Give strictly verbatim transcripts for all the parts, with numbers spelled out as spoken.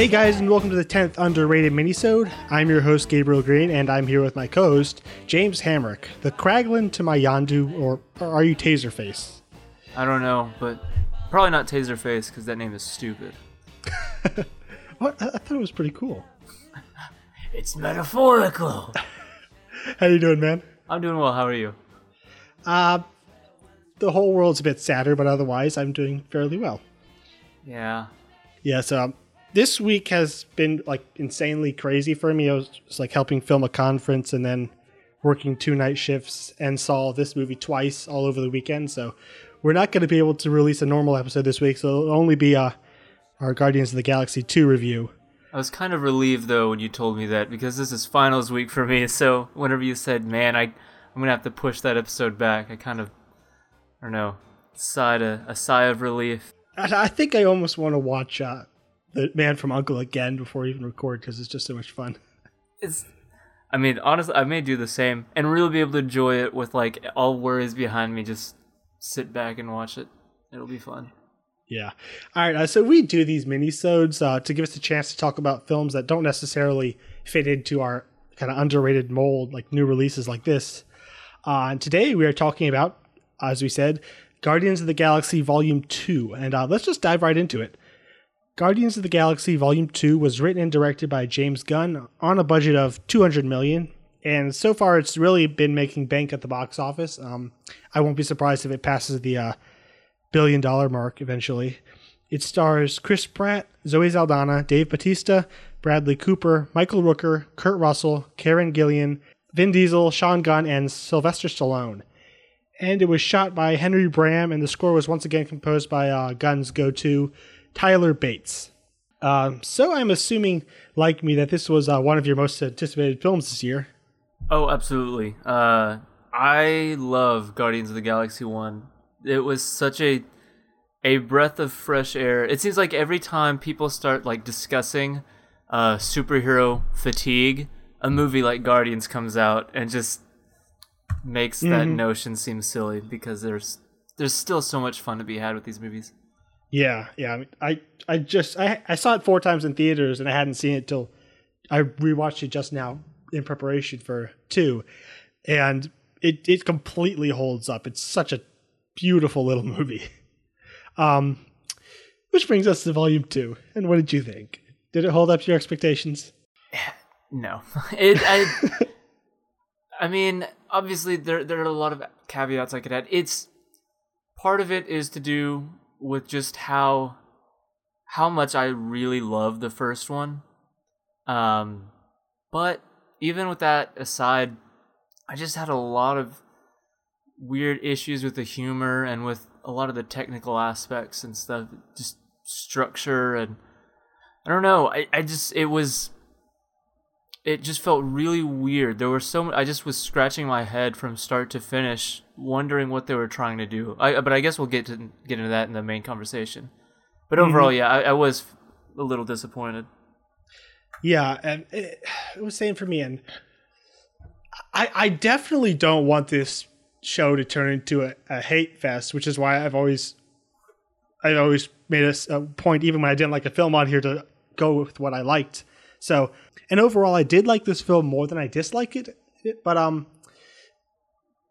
Hey guys, and welcome to the tenth Underrated Minisode. I'm your host, Gabriel Green, and I'm here with my co-host, James Hamrick, the Kraglin to my Yondu, or, or are you Taserface? I don't know, but probably not Taserface, because that name is stupid. What? I-, I thought it was pretty cool. It's metaphorical. How you doing, man? I'm doing well. How are you? Uh, the whole world's a bit sadder, but otherwise I'm doing fairly well. Yeah. Yeah, so... Um, This week has been like insanely crazy for me. I was just like helping film a conference and then working two night shifts and saw this movie twice all over the weekend. So we're not going to be able to release a normal episode this week. So it'll only be uh, our Guardians of the Galaxy two review. I was kind of relieved though when you told me that because this is finals week for me. So whenever you said, man, I, I'm going to have to push that episode back. I kind of, I don't know, sighed a, a sigh of relief. I, I think I almost want to watch... Uh, The Man from Uncle again before I even record because it's just so much fun. It's, I mean, honestly, I may do the same and really be able to enjoy it with like all worries behind me. Just sit back and watch it. It'll be fun. Yeah. All right. Uh, so we do these minisodes uh, to give us a chance to talk about films that don't necessarily fit into our kind of underrated mold, like new releases like this. Uh, and today we are talking about, as we said, Guardians of the Galaxy Volume two. And uh, let's just dive right into it. Guardians of the Galaxy Volume two was written and directed by James Gunn on a budget of two hundred million dollars, and so far it's really been making bank at the box office. Um, I won't be surprised if it passes the uh, billion dollar mark eventually. It stars Chris Pratt, Zoe Saldana, Dave Bautista, Bradley Cooper, Michael Rooker, Kurt Russell, Karen Gillan, Vin Diesel, Sean Gunn, and Sylvester Stallone. And it was shot by Henry Braham, and the score was once again composed by uh, Gunn's go-to, Tyler Bates. Um, so I'm assuming, like me, that this was uh, one of your most anticipated films this year. Oh, absolutely. Uh, I love Guardians of the Galaxy one. It was such a a breath of fresh air. It seems like every time people start like discussing uh, superhero fatigue, a movie like Guardians comes out and just makes mm-hmm. that notion seem silly because there's there's still so much fun to be had with these movies. Yeah, yeah. I mean, I, I just I, I saw it four times in theaters, and I hadn't seen it till I rewatched it just now in preparation for two, and it it completely holds up. It's such a beautiful little movie. Um, which brings us to Volume Two. And what did you think? Did it hold up to your expectations? No. It. I, I mean, obviously there there are a lot of caveats I could add. It's part of it is to do with just how how much I really loved the first one. Um, but even with that aside, I just had a lot of weird issues with the humor and with a lot of the technical aspects and stuff, just structure and I don't know. I, I just, it was, it just felt really weird. There were so many, I just was scratching my head from start to finish, wondering what they were trying to do. I, but I guess we'll get to get into that in the main conversation. But overall, mm-hmm. yeah, I, I was a little disappointed. Yeah, and it, it was the same for me. And I, I definitely don't want this show to turn into a, a hate fest, which is why I've always, I've always made a, a point, even when I didn't like a film on here, to go with what I liked. So, and overall, I did like this film more than I dislike it. But um,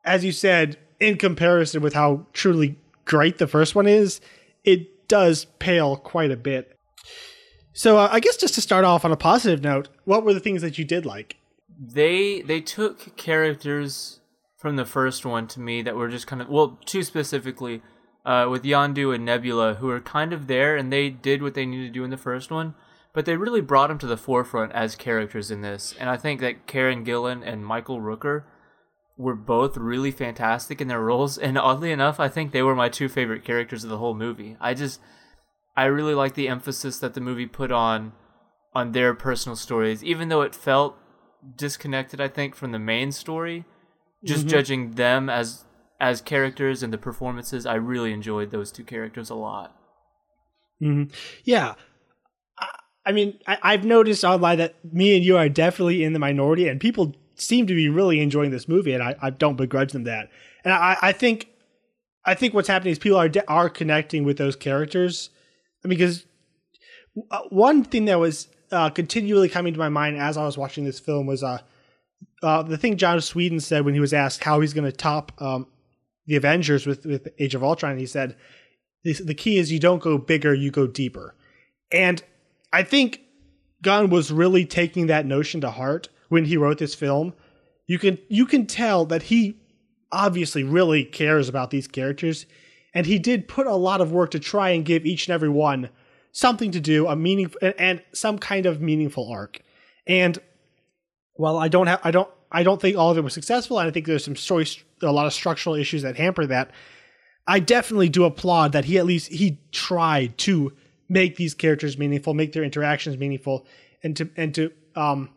as you said, in comparison with how truly great the first one is, it does pale quite a bit. So uh, I guess just to start off on a positive note, what were the things that you did like? They they took characters from the first one to me that were just kind of, well, two specifically, uh, with Yondu and Nebula, who were kind of there and they did what they needed to do in the first one. But they really brought them to the forefront as characters in this. And I think that Karen Gillan and Michael Rooker were both really fantastic in their roles. And oddly enough, I think they were my two favorite characters of the whole movie. I just, I really like the emphasis that the movie put on, on their personal stories. Even though it felt disconnected, I think, from the main story, just mm-hmm. judging them as, as characters and the performances, I really enjoyed those two characters a lot. Mm-hmm. Yeah. I mean, I, I've noticed online that me and you are definitely in the minority, and people seem to be really enjoying this movie, and I, I don't begrudge them that. And I, I think, I think what's happening is people are de- are connecting with those characters, because uh, one thing that was uh, continually coming to my mind as I was watching this film was uh, uh, the thing John Sweden said when he was asked how he's going to top um, the Avengers with, with Age of Ultron. He said, the key is you don't go bigger, you go deeper. And I think Gunn was really taking that notion to heart when he wrote this film. You can you can tell that he obviously really cares about these characters, and he did put a lot of work to try and give each and every one something to do, a meaning and some kind of meaningful arc. And while I don't have I don't I don't think all of it was successful, and I think there's some story a lot of structural issues that hamper that, I definitely do applaud that he at least he tried to make these characters meaningful, make their interactions meaningful, and to and to um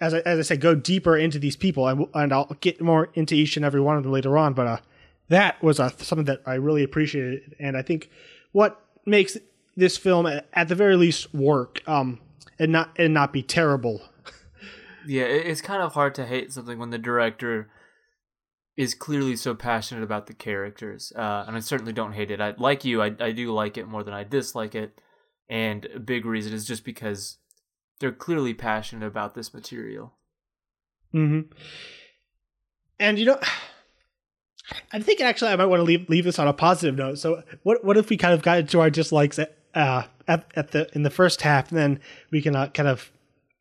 as I, as I said, go deeper into these people, and and I'll get more into each and every one of them later on. But uh, that was uh, something that I really appreciated, and I think what makes this film at the very least work, um, and not and not be terrible. Yeah, it's kind of hard to hate something when the director is clearly so passionate about the characters, uh, and I certainly don't hate it. I like you, I I do like it more than I dislike it, and a big reason is just because they're clearly passionate about this material. Mm-hmm. And, you know, I think actually I might want to leave leave this on a positive note. So what what if we kind of got into our dislikes at, uh, at, at the in the first half, and then we can uh, kind of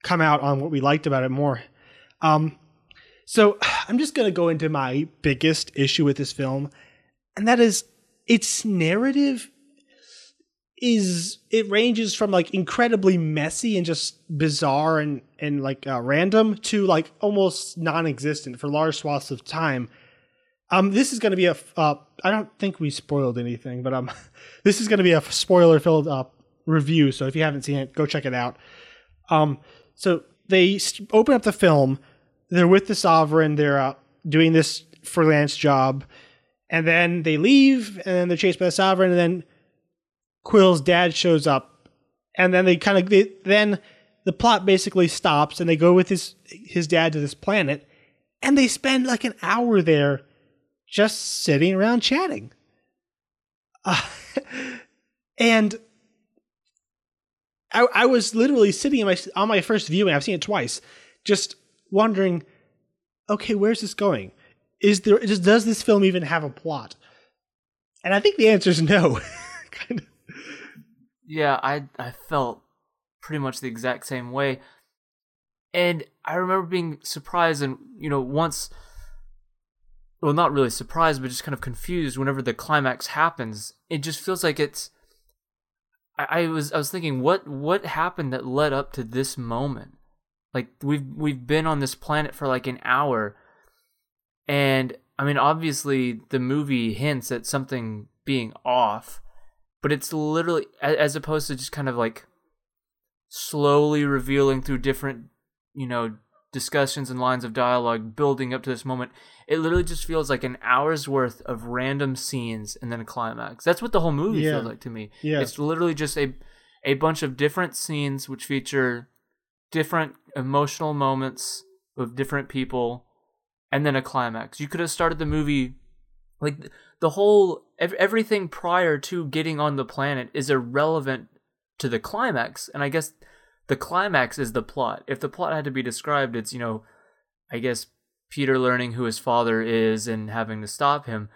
come out on what we liked about it more. Um, so I'm just going to go into my biggest issue with this film, and that is its narrative is it ranges from like incredibly messy and just bizarre and, and like uh, random to like almost non-existent for large swaths of time. Um, this is going to be a, uh, I don't think we spoiled anything, but um, this is going to be a spoiler filled uh, review. So if you haven't seen it, go check it out. Um, so they open up the film. They're with the Sovereign. They're uh, doing this freelance job, and then they leave, and then they're chased by the Sovereign, and then Quill's dad shows up, and then they kind of they, then the plot basically stops, and they go with his his dad to this planet, and they spend like an hour there just sitting around chatting, uh, and I, I was literally sitting in my, on my first viewing, I've seen it twice, just wondering, okay, where's this going? Is there just does this film even have a plot? And I think the answer is no. Kind of. Yeah, I I felt pretty much the exact same way, and I remember being surprised and, you know, once, well, not really surprised, but just kind of confused whenever the climax happens. It just feels like it's. I, I was I was thinking what what happened that led up to this moment? Like we've we've been on this planet for like an hour, and I mean obviously the movie hints at something being off. But it's literally, as opposed to just kind of like slowly revealing through different, you know, discussions and lines of dialogue building up to this moment, it literally just feels like an hour's worth of random scenes and then a climax. That's what the whole movie yeah. feels like to me. Yeah. It's literally just a, a bunch of different scenes which feature different emotional moments of different people and then a climax. You could have started the movie, like the whole... Everything prior to getting on the planet is irrelevant to the climax, and I guess the climax is the plot. If the plot had to be described, it's, you know, I guess Peter learning who his father is and having to stop him.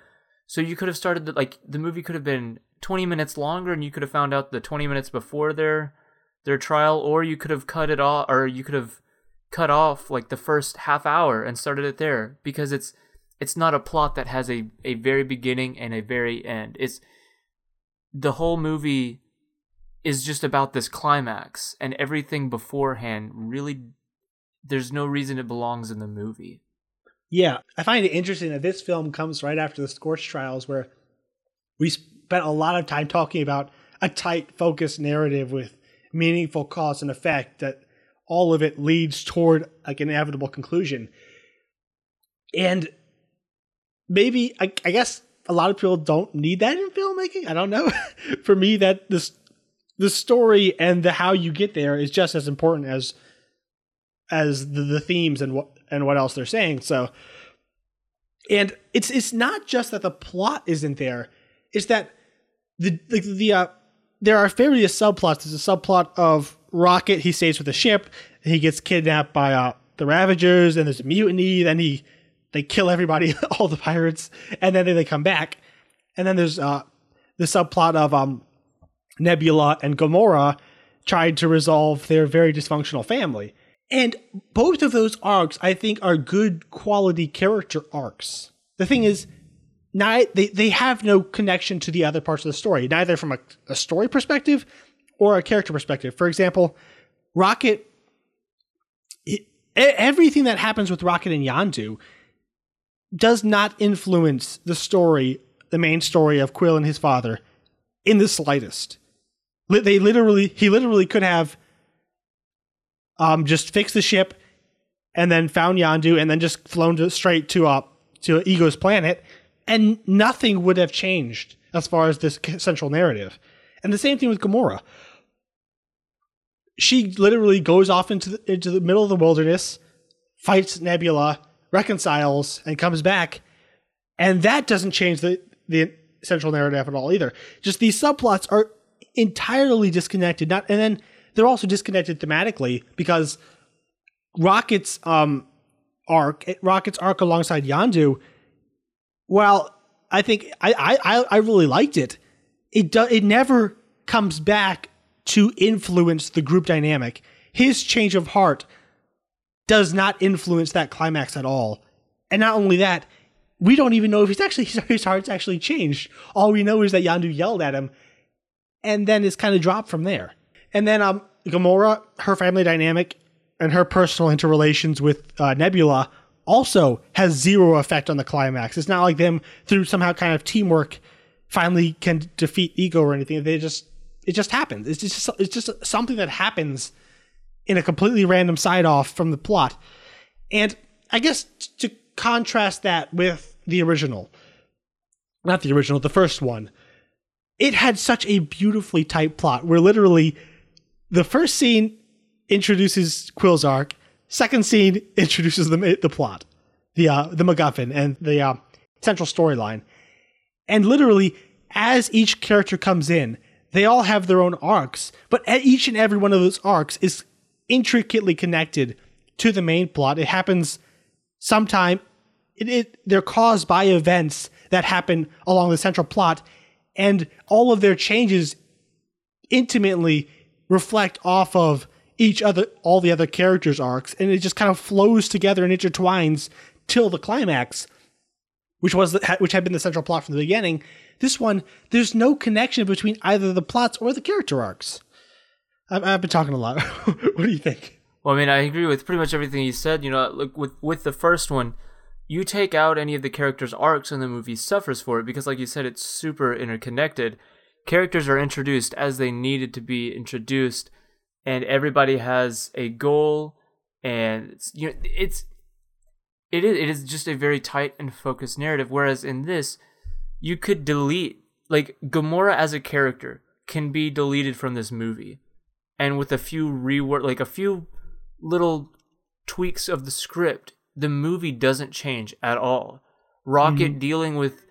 So you could have started, the, like, the movie could have been twenty minutes longer, and you could have found out the twenty minutes before their their trial, or you could have cut it off, or you could have cut off, like, the first half hour and started it there, because it's... It's not a plot that has a, a very beginning and a very end. It's the whole movie is just about this climax, and everything beforehand really there's no reason it belongs in the movie. Yeah, I find it interesting that this film comes right after the Scorch Trials, where we spent a lot of time talking about a tight, focused narrative with meaningful cause and effect that all of it leads toward like an inevitable conclusion. And Maybe, I, I guess a lot of people don't need that in filmmaking. I don't know. For me, that this the story and the how you get there is just as important as as the, the themes and what and what else they're saying. So, and it's it's not just that the plot isn't there; it's that the the the, uh, there are various subplots. There's a subplot of Rocket. He stays with the ship. And he gets kidnapped by uh, the Ravagers, and there's a mutiny. Then he they kill everybody, all the pirates, and then they, they come back. And then there's uh, the subplot of um, Nebula and Gamora trying to resolve their very dysfunctional family. And both of those arcs, I think, are good quality character arcs. The thing is, Ni- they, they have no connection to the other parts of the story, neither from a, a story perspective or a character perspective. For example, Rocket, it, everything that happens with Rocket and Yondu does not influence the story, the main story of Quill and his father, in the slightest. They literally, he literally could have um, just fixed the ship and then found Yondu and then just flown to, straight to, uh, to Ego's planet, and nothing would have changed as far as this central narrative. And the same thing with Gamora. She literally goes off into the, into the middle of the wilderness, fights Nebula, reconciles, and comes back. And that doesn't change the, the central narrative at all either. Just these subplots are entirely disconnected. Not, and then they're also disconnected thematically, because Rocket's um, arc, Rocket's arc alongside Yondu, well, I think I, I, I really liked it. It do, it never comes back to influence the group dynamic. His change of heart does not influence that climax at all. And not only that, we don't even know if he's actually his heart's actually changed. All we know is that Yondu yelled at him, and then it's kind of dropped from there. And then um, Gamora, her family dynamic, and her personal interrelations with uh, Nebula also has zero effect on the climax. It's not like them, through somehow kind of teamwork, finally can defeat Ego or anything. They just, it just happens. It's just, it's just something that happens in a completely random side off from the plot. And I guess to contrast that with the original, not the original, the first one, it had such a beautifully tight plot where literally the first scene introduces Quill's arc. Second scene introduces the the plot, the uh, the MacGuffin, and the uh, central storyline. And literally, as each character comes in, they all have their own arcs, but each and every one of those arcs is intricately connected to the main plot. It happens sometime. It, it they're caused by events that happen along the central plot, and all of their changes intimately reflect off of each other, all the other characters' arcs, and it just kind of flows together and intertwines till the climax, which was the, which had been the central plot from the beginning. This one, there's no connection between either the plots or the character arcs. I've, I've been talking a lot. What do you think? Well, I mean, I agree with pretty much everything you said. You know, look, with with the first one, you take out any of the characters' arcs, and the movie suffers for it because, like you said, it's super interconnected. Characters are introduced as they needed to be introduced. And everybody has a goal, and it's, you know, it's it is it is just a very tight and focused narrative. Whereas in this, you could delete, like, Gamora as a character can be deleted from this movie, and with a few rework, like a few little tweaks of the script, the movie doesn't change at all. Rocket mm-hmm. dealing with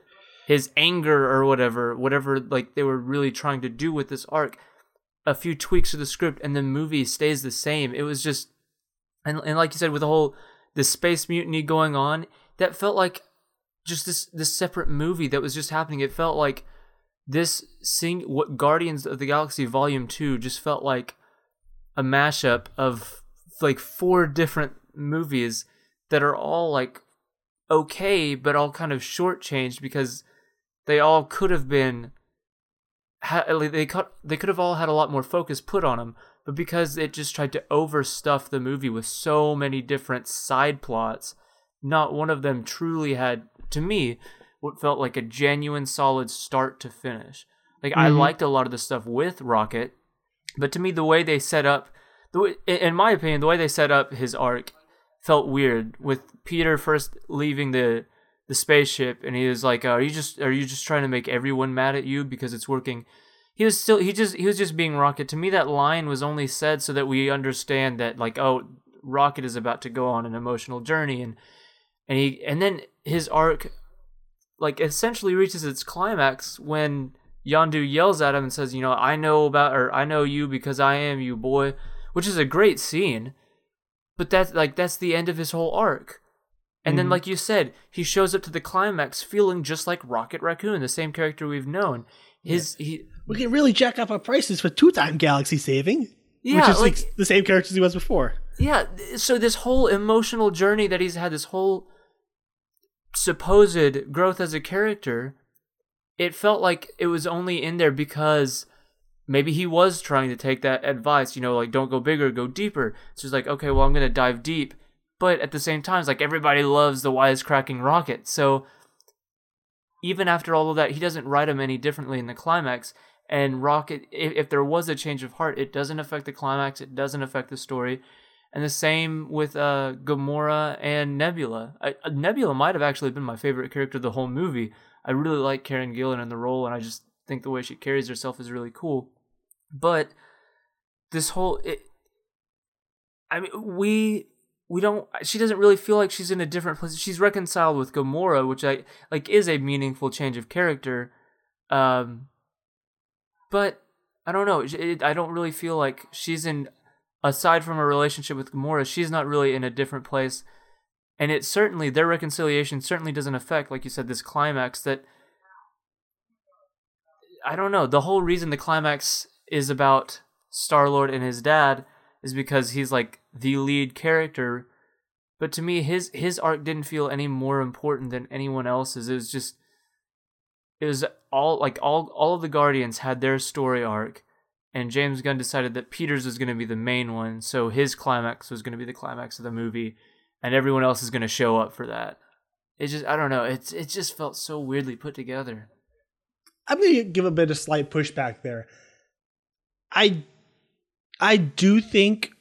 his anger or whatever, whatever like they were really trying to do with this arc. A few tweaks to the script and the movie stays the same. It was just, and, and like you said, with the whole, the space mutiny going on, that felt like just this, this separate movie that was just happening. It felt like this sing, what Guardians of the Galaxy Volume two just felt like a mashup of like four different movies that are all like okay, but all kind of shortchanged because they all could have been They could, they could have all had a lot more focus put on them, but because it just tried to overstuff the movie with so many different side plots, not one of them truly had, to me, what felt like a genuine solid start to finish. Like, mm-hmm. I liked a lot of the stuff with Rocket, but to me, the way they set up, the way, in my opinion, the way they set up his arc felt weird, with Peter first leaving the... the spaceship, and he was like, "Are you just are you just trying to make everyone mad at you because it's working?" He was still he just he was just being Rocket. To me, that line was only said so that we understand that, like, oh, Rocket is about to go on an emotional journey, and and he and then his arc, like, essentially reaches its climax when Yondu yells at him and says, you know, I know about, or I know you because I am you, boy, which is a great scene. But that's like, that's the end of his whole arc. And mm-hmm. then, like you said, he shows up to the climax feeling just like Rocket Raccoon, the same character we've known. His yeah. he, we can really jack up our prices for two-time galaxy saving, yeah, which is like, like the same character as he was before. Yeah, so this whole emotional journey that he's had, this whole supposed growth as a character, it felt like it was only in there because maybe he was trying to take that advice, you know, like, don't go bigger, go deeper. So he's like, okay, well, I'm going to dive deep. But at the same time, it's like everybody loves the wisecracking Rocket. So even after all of that, he doesn't write him any differently in the climax. And Rocket, if, if there was a change of heart, it doesn't affect the climax. It doesn't affect the story. And the same with uh, Gamora and Nebula. I, Nebula might have actually been my favorite character of the whole movie. I really like Karen Gillan in the role, and I just think the way she carries herself is really cool. But this whole... It, I mean, we... We don't. She doesn't really feel like she's in a different place. She's reconciled with Gamora, which I like is a meaningful change of character. Um, but I don't know. It, I don't really feel like she's in. Aside from her relationship with Gamora, she's not really in a different place. And it certainly their reconciliation certainly doesn't affect, like you said, this climax. That I don't know. The whole reason the climax is about Star-Lord and his dad is because he's like the lead character, but to me his his arc didn't feel any more important than anyone else's. It was just it was all like all all of the Guardians had their story arc, and James Gunn decided that Peter's was going to be the main one, so his climax was going to be the climax of the movie, and everyone else is going to show up for that. It just I don't know. It's it just felt so weirdly put together. I'm going to give a bit of slight pushback there. I. I do think,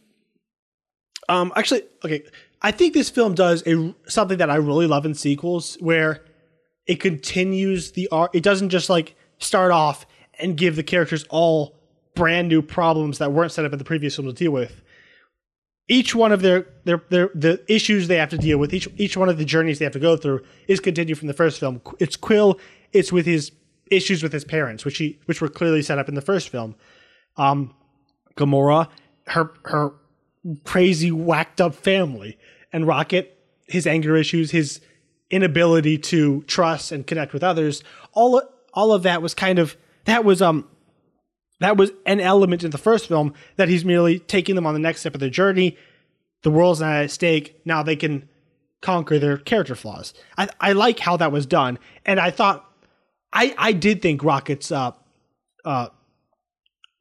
um, actually, okay, I think this film does a, something that I really love in sequels, where it continues the arc. It doesn't just like start off and give the characters all brand new problems that weren't set up in the previous film to deal with. Each one of their their their the issues they have to deal with, each each one of the journeys they have to go through is continued from the first film. It's Quill. It's with his issues with his parents, which he which were clearly set up in the first film. Um. Gamora, her her crazy, whacked-up family, and Rocket, his anger issues, his inability to trust and connect with others. All all of that was kind of that was um that was an element in the first film that he's merely taking them on the next step of their journey. The world's not at stake now; they can conquer their character flaws. I I like how that was done, and I thought I I did think Rocket's uh uh.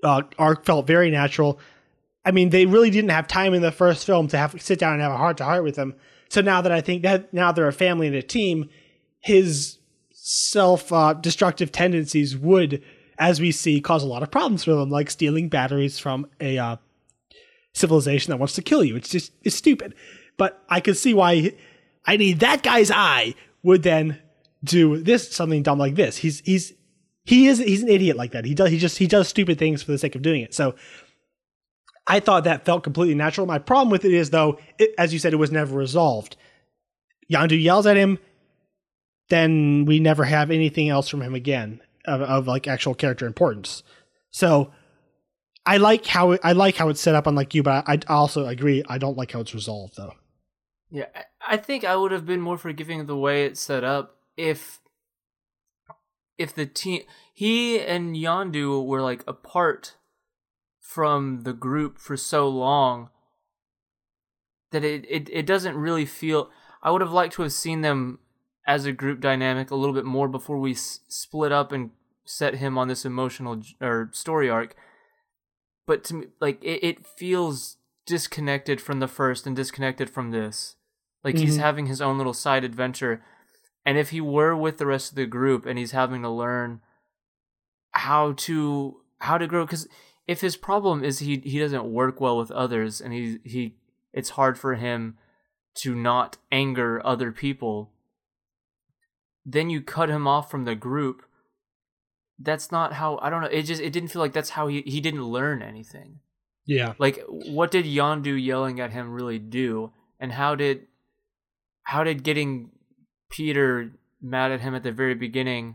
Uh, arc felt very natural. I mean, they really didn't have time in the first film to have sit down and have a heart to heart with him. So now that I think that now they're a family and a team, his self uh, destructive tendencies would, as we see, cause a lot of problems for them, like stealing batteries from a uh, civilization that wants to kill you. It's just it's stupid. But I could see why he, I need that guy's eye would then do this something dumb like this. He's he's. He is he's an idiot like that. He does he just he does stupid things for the sake of doing it. So I thought that felt completely natural. My problem with it is, though, it, as you said, it was never resolved. Yondu yells at him, then we never have anything else from him again of, of like actual character importance. So I like how it, I like how it's set up, unlike you, but I, I also agree I don't like how it's resolved though. Yeah, I think I would have been more forgiving of the way it's set up if. If the team, he and Yondu were like apart from the group for so long that it, it, it doesn't really feel, I would have liked to have seen them as a group dynamic a little bit more before we s- split up and set him on this emotional or story arc. But to me, like it, it feels disconnected from the first and disconnected from this. Like mm-hmm. he's having his own little side adventure. And if he were with the rest of the group and he's having to learn how to how to grow, because if his problem is he, he doesn't work well with others and he he it's hard for him to not anger other people, then you cut him off from the group. That's not how I don't know. It just it didn't feel like that's how he he didn't learn anything. Yeah. Like what did Yondu yelling at him really do? And how did how did getting Peter mad at him at the very beginning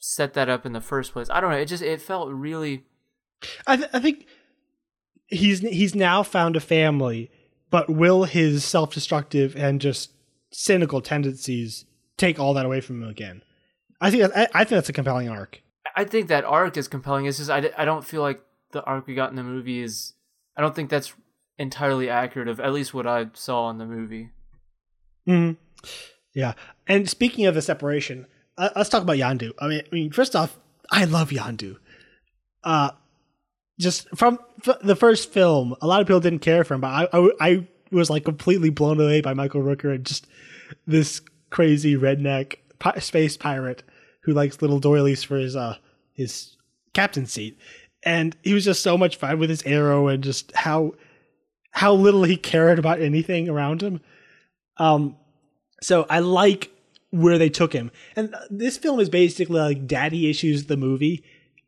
set that up in the first place. I don't know. It just it felt really. I th- I think he's he's now found a family, but will his self-destructive and just cynical tendencies take all that away from him again? I think that, I, I think that's a compelling arc. I think that arc is compelling. It's just I, I don't feel like the arc we got in the movie is. I don't think that's entirely accurate of at least what I saw in the movie. Hmm. Yeah. And speaking of the separation, uh, let's talk about Yondu. I mean, I mean, first off, I love Yondu. Uh, just from f- the first film, a lot of people didn't care for him, but I, I, I was like completely blown away by Michael Rooker and just this crazy redneck pi- space pirate who likes little doilies for his uh his captain seat. And he was just so much fun with his arrow and just how how little he cared about anything around him. Um, so I like where they took him. And this film is basically like daddy issues, the movie,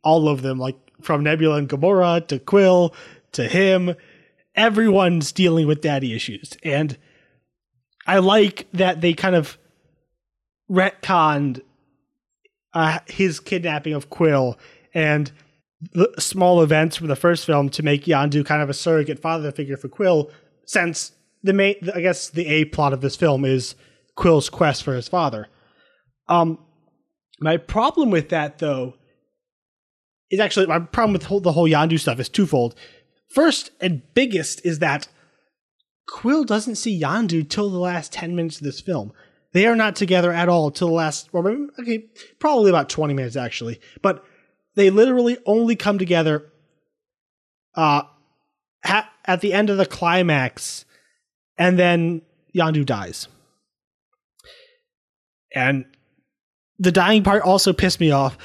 all of them, like from Nebula and Gamora to Quill to him, everyone's dealing with daddy issues. And I like that they kind of retconned uh, his kidnapping of Quill and the small events from the first film to make Yondu kind of a surrogate father figure for Quill, since the main, I guess the A plot of this film is Quill's quest for his father. Um, my problem with that though is actually my problem with the whole, the whole Yondu stuff is twofold. First and biggest is that Quill doesn't see Yondu till the last ten minutes of this film. They are not together at all till the last, well, okay, probably about twenty minutes actually, but they literally only come together uh, ha- at the end of the climax, and then Yondu dies. And the dying part also pissed me off,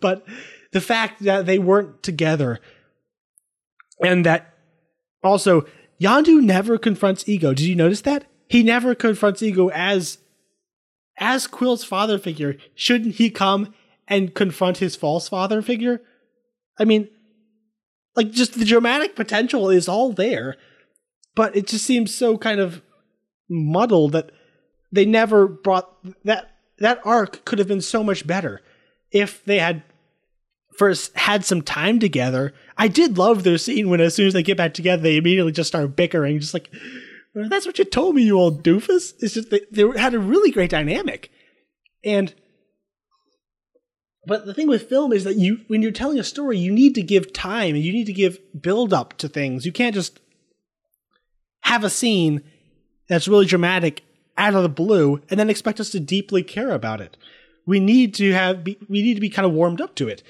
but the fact that they weren't together, and that also Yondu never confronts Ego. Did you notice that? He never confronts Ego as as Quill's father figure. Shouldn't he come and confront his false father figure? I mean, like, just the dramatic potential is all there, but it just seems so kind of muddled that they never brought that. That arc could have been so much better if they had first had some time together. I did love their scene when, as soon as they get back together, they immediately just start bickering, just like, well, that's what you told me, you old doofus. It's just they, they had a really great dynamic. And but the thing with film is that you, when you're telling a story, you need to give time and you need to give build up to things. You can't just have a scene that's really dramatic out of the blue and then expect us to deeply care about it. We need to have, we need to be kind of warmed up to it.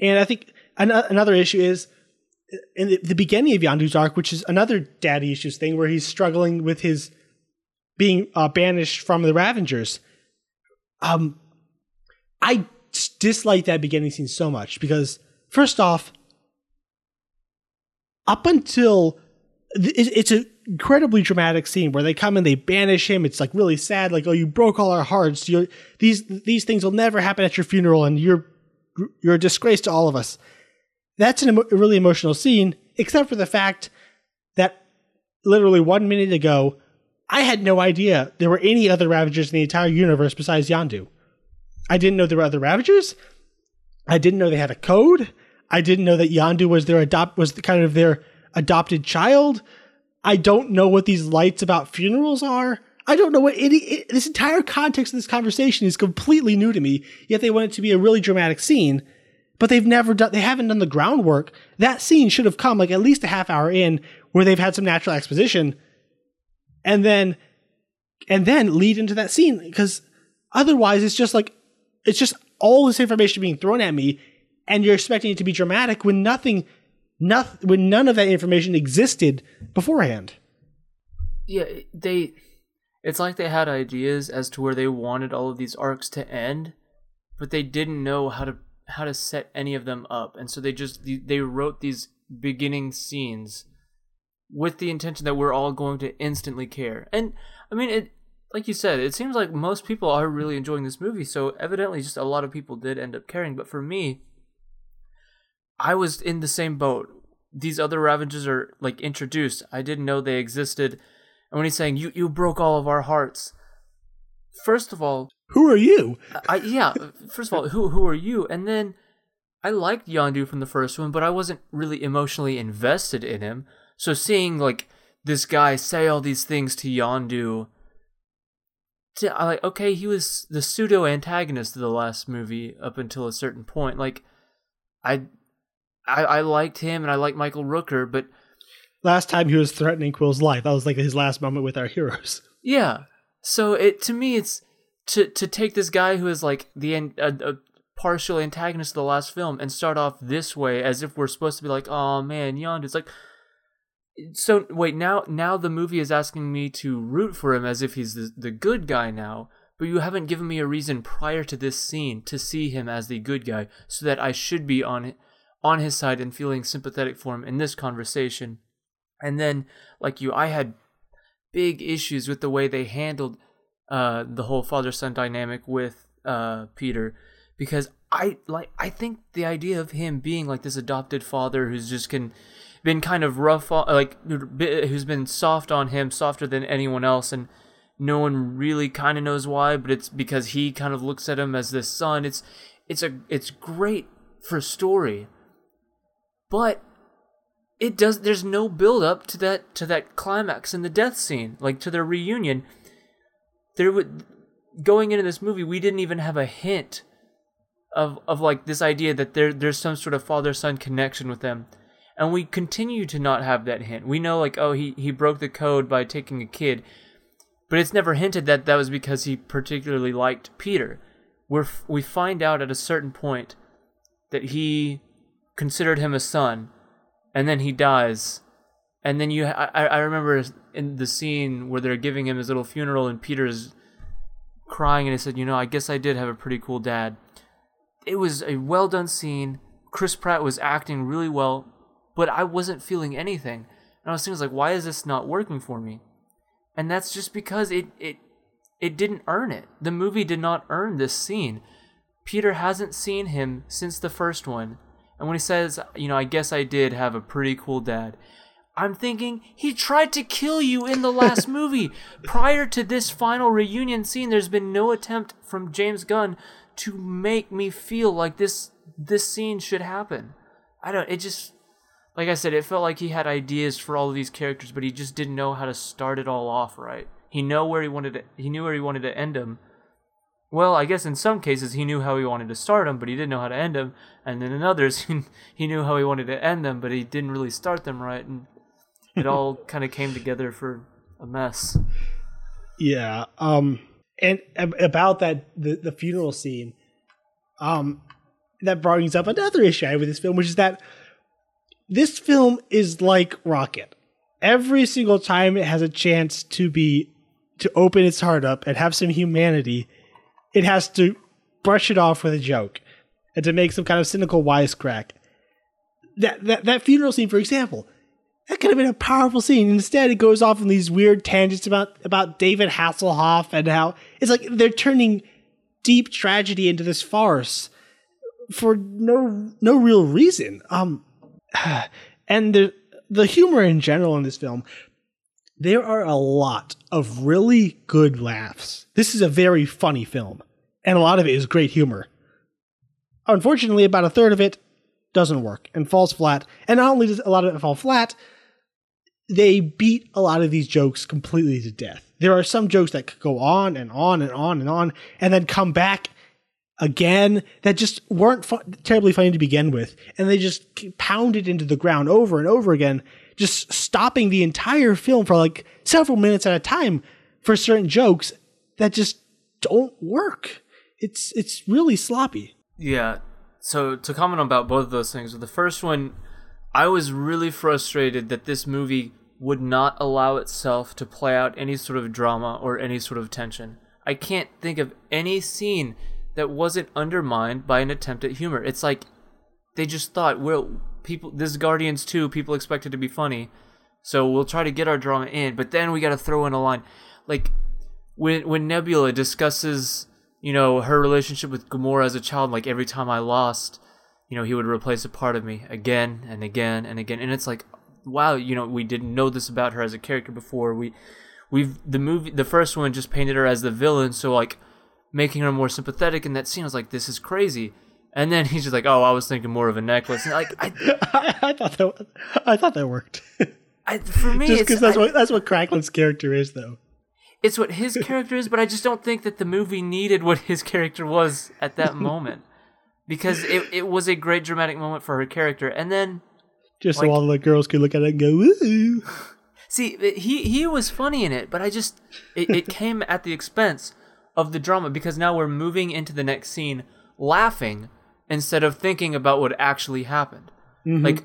And I think an- another issue is in the, the beginning of Yondu's arc, which is another daddy issues thing where he's struggling with his being uh, banished from the Ravagers. Um, I dislike that beginning scene so much because, first off, up until th- it's an incredibly dramatic scene where they come and they banish him. It's like really sad, like, oh, you broke all our hearts. You're, these these things will never happen at your funeral, and you're you're a disgrace to all of us. That's an emo- a really emotional scene, except for the fact that literally one minute ago, I had no idea there were any other Ravagers in the entire universe besides Yondu. I didn't know there were other Ravagers. I didn't know they had a code. I didn't know that Yondu was their adopt was the kind of their adopted child. I don't know what these lights about funerals are. I don't know what any it, this entire context of this conversation is completely new to me. Yet they want it to be a really dramatic scene, but they've never done. They haven't done the groundwork. That scene should have come like at least a half hour in, where they've had some natural exposition, and then and then lead into that scene, because otherwise it's just like. It's just all this information being thrown at me, and you're expecting it to be dramatic when nothing, nothing, when none of that information existed beforehand. Yeah, they. It's like they had ideas as to where they wanted all of these arcs to end, but they didn't know how to how to set any of them up, and so they just they wrote these beginning scenes with the intention that we're all going to instantly care. And I mean it. Like you said, it seems like most people are really enjoying this movie, so evidently just a lot of people did end up caring. But for me, I was in the same boat. These other Ravagers are, like, introduced. I didn't know they existed. And when he's saying, you you broke all of our hearts. First of all, who are you? I yeah. First of all, who who are you? And then I liked Yondu from the first one, but I wasn't really emotionally invested in him. So seeing like this guy say all these things to Yondu, to, I like okay, he was the pseudo antagonist of the last movie up until a certain point. Like I, I, I liked him, and I liked Michael Rooker, but last time he was threatening Quill's life. That was like his last moment with our heroes. Yeah. So it to me, it's to to take this guy who is like the an, a, a partial antagonist of the last film and start off this way as if we're supposed to be like, oh man, Yondu. It's like, so wait, now now the movie is asking me to root for him as if he's the, the good guy now, but you haven't given me a reason prior to this scene to see him as the good guy, so that I should be on on his side and feeling sympathetic for him in this conversation. And then, like you, I had big issues with the way they handled uh, the whole father-son dynamic with uh, Peter, because I like I think the idea of him being like this adopted father who's just can, been kind of rough, like who's been soft on him, softer than anyone else, and no one really kind of knows why, but it's because he kind of looks at him as this son. It's it's a it's great for story, but it does. There's no build up to that to that climax in the death scene, like to their reunion. There would going into this movie, we didn't even have a hint of of like this idea that there there's some sort of father son connection with them, and we continue to not have that hint. We know like oh he he broke the code by taking a kid, but it's never hinted that that was because he particularly liked Peter. We're we find out at a certain point that he considered him a son. And then he dies, and then you. I, I remember in the scene where they're giving him his little funeral, and Peter's crying, and he said, "You know, I guess I did have a pretty cool dad." It was a well done scene. Chris Pratt was acting really well, but I wasn't feeling anything, and I was thinking, like, "Why is this not working for me?" And that's just because it it it didn't earn it. The movie did not earn this scene. Peter hasn't seen him since the first one. And when he says, you know, I guess I did have a pretty cool dad, I'm thinking, he tried to kill you in the last movie. Prior to this final reunion scene, there's been no attempt from James Gunn to make me feel like this this scene should happen. I don't, it just, like I said, it felt like he had ideas for all of these characters, but he just didn't know how to start it all off right. He know where he wanted to, he knew where he wanted to end him. Well, I guess in some cases he knew how he wanted to start them, but he didn't know how to end them. And then in others, he, he knew how he wanted to end them, but he didn't really start them right. And it all kind of came together for a mess. Yeah. Um, and about that, the, the funeral scene, um, that brings up another issue I have with this film, which is that this film is like Rocket. Every single time it has a chance to be, to open its heart up and have some humanity, it has to brush it off with a joke and to make some kind of cynical wisecrack. That that that funeral scene, for example, that could have been a powerful scene. Instead, it goes off on these weird tangents about, about David Hasselhoff and how it's like they're turning deep tragedy into this farce for no no real reason. Um, and the the humor in general in this film. There are a lot of really good laughs. This is a very funny film, and a lot of it is great humor. Unfortunately, about a third of it doesn't work and falls flat. And not only does a lot of it fall flat, they beat a lot of these jokes completely to death. There are some jokes that could go on and on and on and on, and then come back again that just weren't fu- terribly funny to begin with. And they just pounded into the ground over and over again, just stopping the entire film for like several minutes at a time for certain jokes that just don't work. It's it's really sloppy. Yeah. So to comment about both of those things, with the first one, I was really frustrated that this movie would not allow itself to play out any sort of drama or any sort of tension. I can't think of any scene that wasn't undermined by an attempt at humor. It's like they just thought, well, people, this is Guardians two, people expect it to be funny, so we'll try to get our drama in, but then we got to throw in a line. Like, when when Nebula discusses, you know, her relationship with Gamora as a child, like, every time I lost, you know, he would replace a part of me again and again and again, and it's like, wow, you know, we didn't know this about her as a character before. We, we've, the movie, the first one just painted her as the villain, so, like, making her more sympathetic in that scene. I was like, this is crazy. And then he's just like, oh, I was thinking more of a necklace. And like, I, I, I thought that, I thought that worked. I, for me, just because that's I, what that's what Craglin's character is, though. It's what his character is, but I just don't think that the movie needed what his character was at that moment, because it it was a great dramatic moment for her character. And then, just like, so all the girls could look at it and go, "Ooh." See, he he was funny in it, but I just it, it came at the expense of the drama, because now we're moving into the next scene laughing instead of thinking about what actually happened. Mm-hmm. Like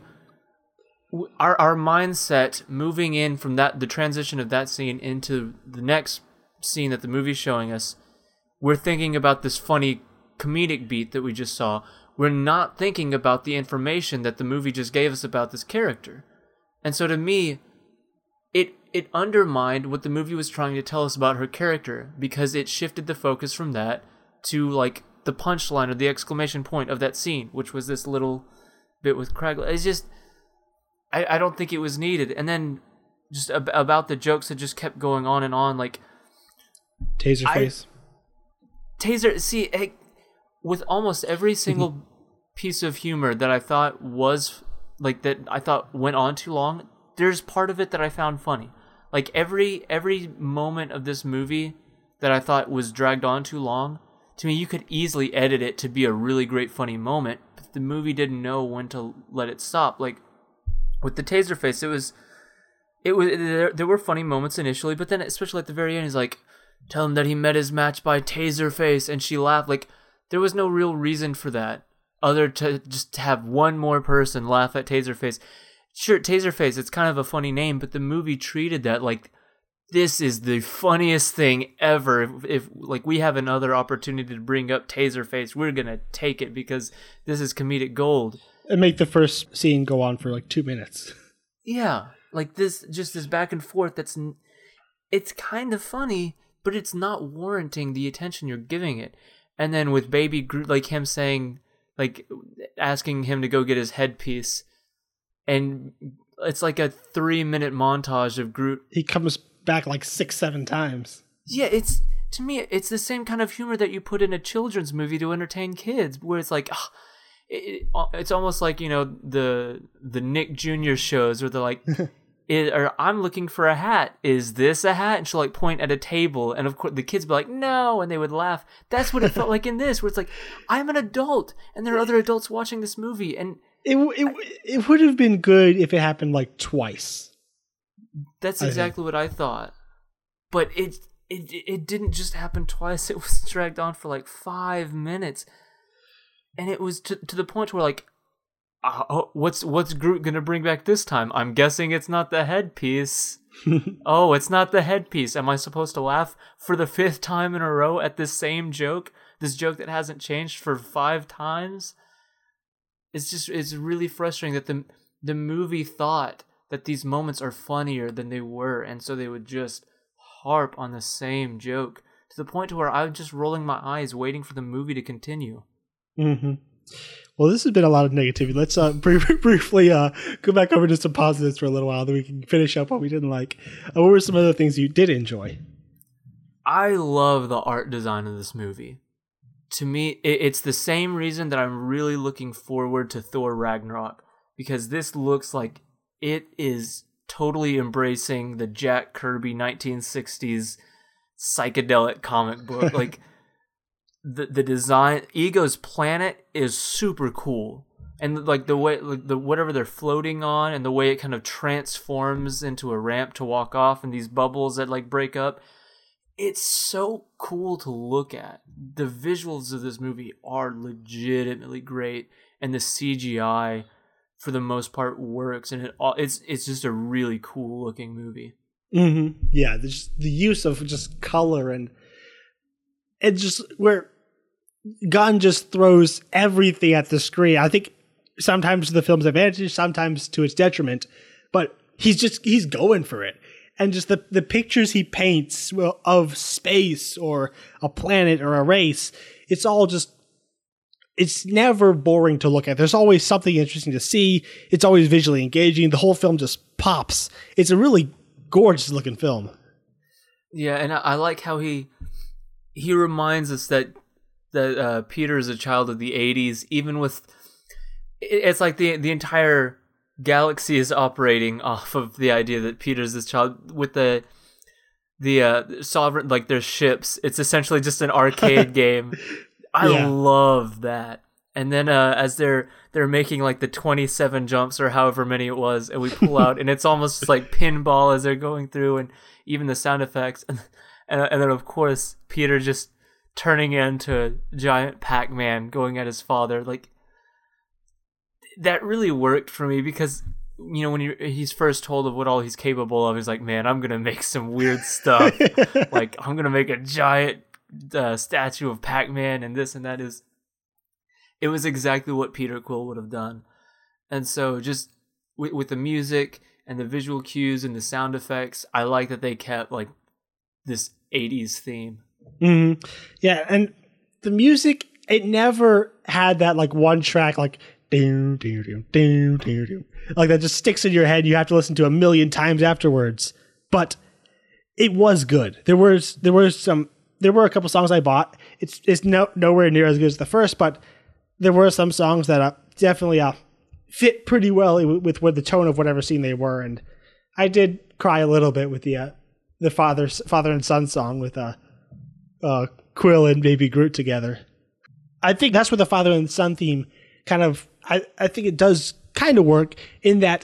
our our mindset moving in from that, the transition of that scene into the next scene that the movie's showing us, we're thinking about this funny comedic beat that we just saw. We're not thinking about the information that the movie just gave us about this character. And so to me, it it undermined what the movie was trying to tell us about her character, because it shifted the focus from that to like the punchline or the exclamation point of that scene, which was this little bit with Kraglin. It's just... I, I don't think it was needed. And then just ab- about the jokes that just kept going on and on. Like Taserface. I, Taser, see, I, with almost every single piece of humor that I thought was, like, that I thought went on too long, there's part of it that I found funny. Like, every every moment of this movie that I thought was dragged on too long, to me, you could easily edit it to be a really great funny moment, but the movie didn't know when to let it stop. Like, with the Taserface, it was, it was there, there were funny moments initially, but then especially at the very end, he's like, "Tell him that he met his match by Taserface," and she laughed. Like, there was no real reason for that, other to just have one more person laugh at Taserface. Sure, Taserface, it's kind of a funny name, but the movie treated that like this is the funniest thing ever. If, if like we have another opportunity to bring up Taserface, we're gonna take it because this is comedic gold. And make the first scene go on for like two minutes. Yeah, like this, just this back and forth. That's, it's kind of funny, but it's not warranting the attention you're giving it. And then with Baby Groot, like him saying, like asking him to go get his headpiece, and it's like a three-minute montage of Groot. He comes back like six, seven times. Yeah, it's to me, it's the same kind of humor that you put in a children's movie to entertain kids, where it's like, ugh. It, it's almost like, you know, the the Nick Junior shows where they're like, it, or I'm looking for a hat. Is this a hat? And she'll like point at a table. And of course the kids would be like, no. And they would laugh. That's what it felt like in this, where it's like, I'm an adult and there are other adults watching this movie. And it it, I, it would have been good if it happened like twice. That's exactly I what I thought. But it, it, it didn't just happen twice. It was dragged on for like five minutes. And it was to to the point where like, oh, what's what's Groot gonna bring back this time? I'm guessing it's not the headpiece. Oh, it's not the headpiece. Am I supposed to laugh for the fifth time in a row at this same joke? This joke that hasn't changed for five times. It's just it's really frustrating that the the movie thought that these moments are funnier than they were, and so they would just harp on the same joke to the point to where I was just rolling my eyes, waiting for the movie to continue. Mm-hmm. Well, this has been a lot of negativity. Let's uh, br- briefly uh, go back over to some positives for a little while, then we can finish up what we didn't like. Uh, what were some other things you did enjoy? I love the art design of this movie. To me, it, it's the same reason that I'm really looking forward to Thor Ragnarok, because this looks like it is totally embracing the Jack Kirby nineteen sixties psychedelic comic book. Like, The the design, Ego's planet is super cool, and like the way like the whatever they're floating on, and the way it kind of transforms into a ramp to walk off, and these bubbles that like break up, it's so cool to look at. The visuals of this movie are legitimately great, and the C G I, for the most part, works, and it all, it's it's just a really cool looking movie. Mm-hmm. Yeah, the just, the use of just color and it just where. Gunn just throws everything at the screen. I think sometimes to the film's advantage, sometimes to its detriment, but he's just he's going for it. And just the, the pictures he paints of space or a planet or a race, it's all just, it's never boring to look at. There's always something interesting to see. It's always visually engaging. The whole film just pops. It's a really gorgeous looking film. Yeah, and I, I like how he he reminds us that that uh, Peter is a child of the eighties, even with it's like the the entire galaxy is operating off of the idea that Peter's this child with the the uh, Sovereign, like their ships. It's essentially just an arcade game. I yeah. love that. And then uh, as they're they're making like the twenty-seven jumps or however many it was, and we pull out, and it's almost just like pinball as they're going through, and even the sound effects, and and, and then of course Peter just turning into a giant Pac-Man going at his father. Like that really worked for me because you know when he, he's first told of what all he's capable of, he's like, man, I'm gonna make some weird stuff. Like I'm gonna make a giant uh, statue of Pac-Man and this and that is. It was exactly what Peter Quill would have done. And so just with, with the music and the visual cues and the sound effects, I like that they kept like this eighties theme. Mm-hmm. Yeah, and the music, it never had that like one track like do do do do do do like that just sticks in your head. You have to listen to a million times afterwards. But it was good. There was there were some there were a couple songs I bought. It's it's no nowhere near as good as the first, but there were some songs that uh, definitely uh, fit pretty well with, with the tone of whatever scene they were, and I did cry a little bit with the uh, the father father and son song with uh, uh, Quill and Baby Groot together. I think that's where the father and son theme kind of I, I think it does kind of work in that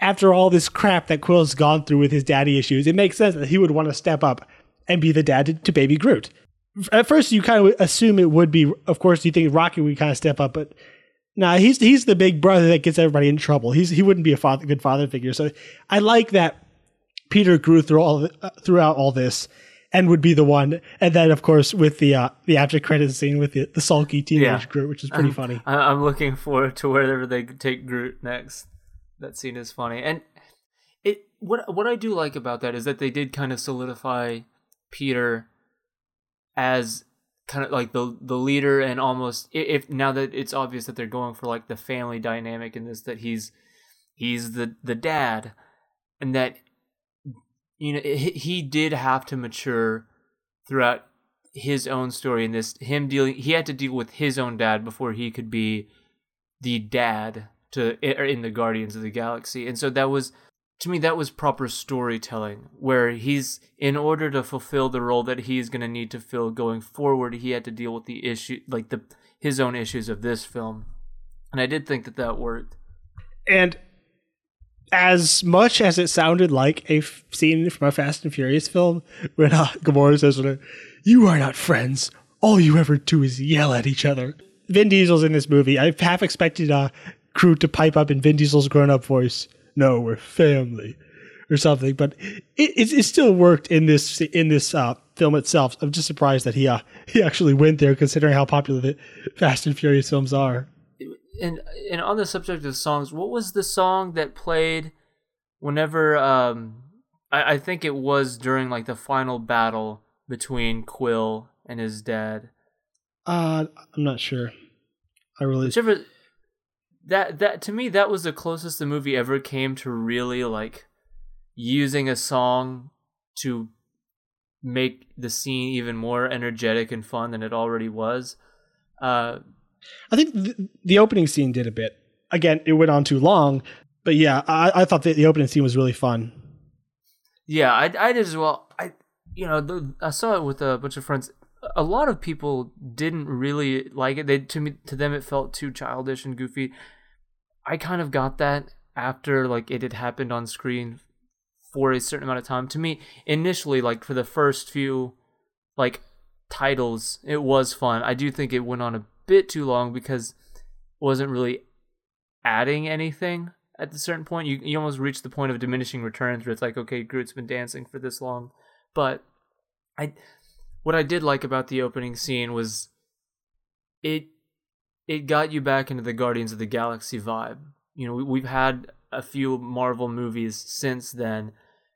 after all this crap that Quill's gone through with his daddy issues, it makes sense that he would want to step up and be the dad to, to Baby Groot. At first, you kind of assume it would be, of course, you think Rocket would kind of step up, but nah, he's he's the big brother that gets everybody in trouble. He's he wouldn't be a father, good father figure. So I like that Peter grew through all uh, throughout all this and would be the one. And then, of course, with the uh, the after credits scene with the, the sulky teenage yeah. Groot, which is pretty I'm, funny. I'm looking forward to wherever they take Groot next. That scene is funny, and it what what I do like about that is that they did kind of solidify Peter as kind of like the the leader, and almost if now that it's obvious that they're going for like the family dynamic in this, that he's he's the the dad, and that you know it, he did have to mature throughout his own story in this, him dealing he had to deal with his own dad before he could be the dad to in the Guardians of the Galaxy. And so that was, to me, that was proper storytelling, where he's, in order to fulfill the role that he's going to need to fill going forward, he had to deal with the issue, like the his own issues of this film. And I did think that that worked. And as much as it sounded like a f- scene from a Fast and Furious film, when uh, Gamora says, "You are not friends. All you ever do is yell at each other." Vin Diesel's in this movie. I half expected uh, Groot to pipe up in Vin Diesel's grown-up voice, "No, we're family," or something. But it, it, it still worked in this in this uh, film itself. I'm just surprised that he uh, he actually went there, considering how popular the Fast and Furious films are. And and on the subject of songs, what was the song that played whenever? Um, I, I think it was during like the final battle between Quill and his dad. Uh, I'm not sure. I really. Whichever, That that to me that was the closest the movie ever came to really like using a song to make the scene even more energetic and fun than it already was. Uh, I think the, the opening scene did a bit. Again, it went on too long, but yeah, I, I thought that the opening scene was really fun. Yeah, I, I did as well. I you know the, I saw it with a bunch of friends. A lot of people didn't really like it. They to me to them it felt too childish and goofy. I kind of got that after like it had happened on screen for a certain amount of time. To me, initially, like for the first few like titles, it was fun. I do think it went on a bit too long because it wasn't really adding anything at a certain point. You you almost reach the point of diminishing returns where it's like, okay, Groot's been dancing for this long. But I What I did like about the opening scene was it it got you back into the Guardians of the Galaxy vibe. You know, we, we've had a few Marvel movies since then,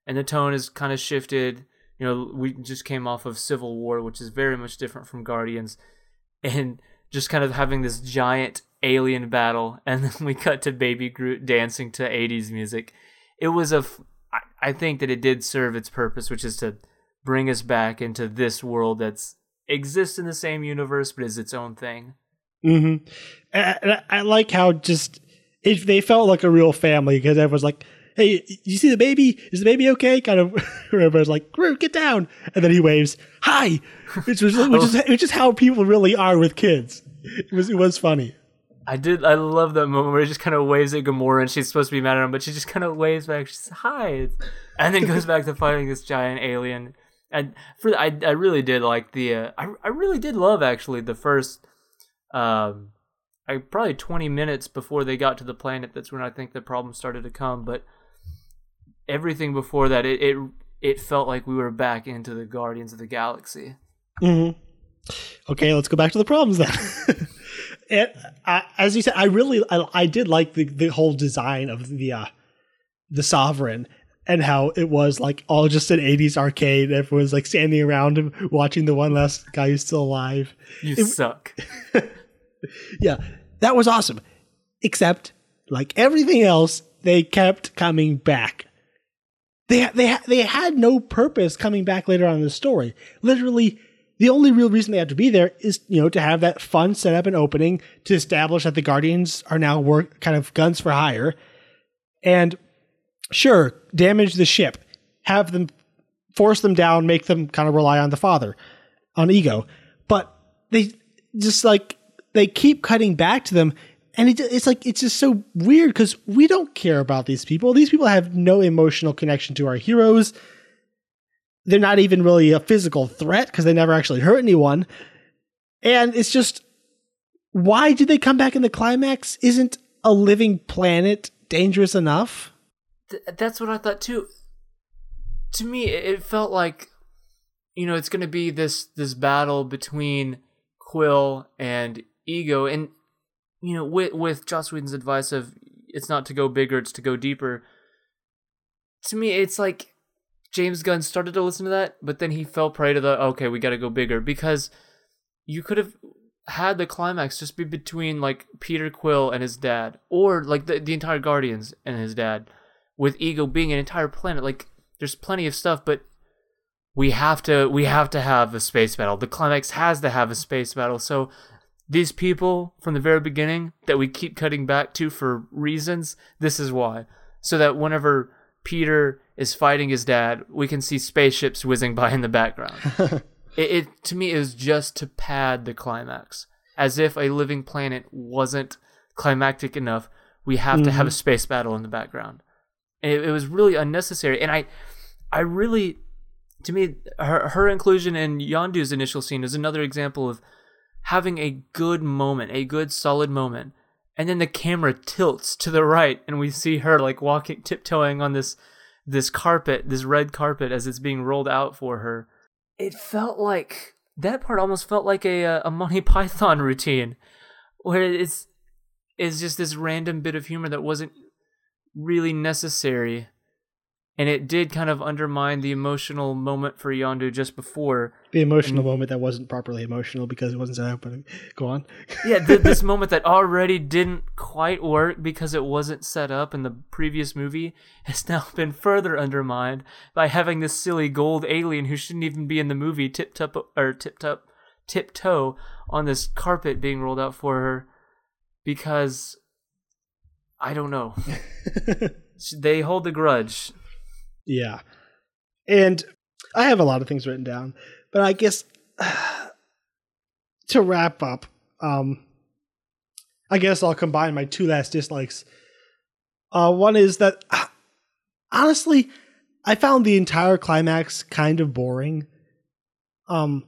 and the tone has kind of shifted. You know, we just came off of Civil War, which is very much different from Guardians, and just kind of having this giant alien battle, and then we cut to Baby Groot dancing to eighties music. It was a... F- I think that it did serve its purpose, which is to bring us back into this world that's exists in the same universe but is its own thing. Mm-hmm. I, I like how just it, they felt like a real family because everyone's like, hey, you see the baby? Is the baby okay? Kind of, everyone's like, Groot, get down. And then he waves, hi, which, was, which, is, which is how people really are with kids. It was, it was funny. I did. I love that moment where he just kind of waves at Gamora and she's supposed to be mad at him, but she just kind of waves back. She says, hi. And then goes back to fighting this giant alien. And for I, I really did like the, uh, I, I really did love actually the first, um, I probably twenty minutes before they got to the planet. That's when I think the problem started to come, but everything before that, it, it, it felt like we were back into the Guardians of the Galaxy. Mm-hmm. Okay. Let's go back to the problems then. It, I, as you said, I really, I, I did like the, the whole design of the uh, the Sovereign and how it was like all just an eighties arcade. Everyone's like standing around him, watching the one last guy who's still alive. You it, suck. Yeah, that was awesome. Except, like everything else, they kept coming back. They they they had no purpose coming back later on in the story. Literally. The only real reason they have to be there is, you know, to have that fun setup and opening to establish that the Guardians are now work kind of guns for hire. And sure, damage the ship, have them force them down, make them kind of rely on the father, on Ego. But they just like they keep cutting back to them. And it, it's like it's just so weird because we don't care about these people. These people have no emotional connection to our heroes. They're not even really a physical threat because they never actually hurt anyone. And it's just, why did they come back in the climax? Isn't a living planet dangerous enough? Th- that's what I thought too. To me, it felt like, you know, it's going to be this, this battle between Quill and Ego. And, you know, with, with Joss Whedon's advice of it's not to go bigger, it's to go deeper. To me, it's like, James Gunn started to listen to that, but then he fell prey to the, okay, we got to go bigger, because you could have had the climax just be between like Peter Quill and his dad, or like the, the entire Guardians and his dad, with Ego being an entire planet. Like there's plenty of stuff, but we have to, we have to have a space battle. The climax has to have a space battle. So these people from the very beginning that we keep cutting back to for reasons, this is why. So that whenever Peter is fighting his dad, we can see spaceships whizzing by in the background. it, it to me is just to pad the climax, as if a living planet wasn't climactic enough. We have mm-hmm. to have a space battle in the background. And it, it was really unnecessary. And I, I really, to me, her, her inclusion in Yondu's initial scene is another example of having a good moment, a good solid moment. And then the camera tilts to the right and we see her like walking, tiptoeing on this, this carpet, this red carpet, as it's being rolled out for her. It felt like that part almost felt like a a Monty Python routine, where it's it's just this random bit of humor that wasn't really necessary, and it did kind of undermine the emotional moment for Yondu just before the emotional and, moment that wasn't properly emotional because it wasn't set up. Go on. Yeah, th- this moment that already didn't quite work because it wasn't set up in the previous movie has now been further undermined by having this silly gold alien who shouldn't even be in the movie tip-top or tip-top tiptoe on this carpet being rolled out for her because I don't know. They hold the grudge. Yeah. And I have a lot of things written down, but I guess uh, to wrap up, um, I guess I'll combine my two last dislikes. Uh, one is that, uh, honestly, I found the entire climax kind of boring. Um,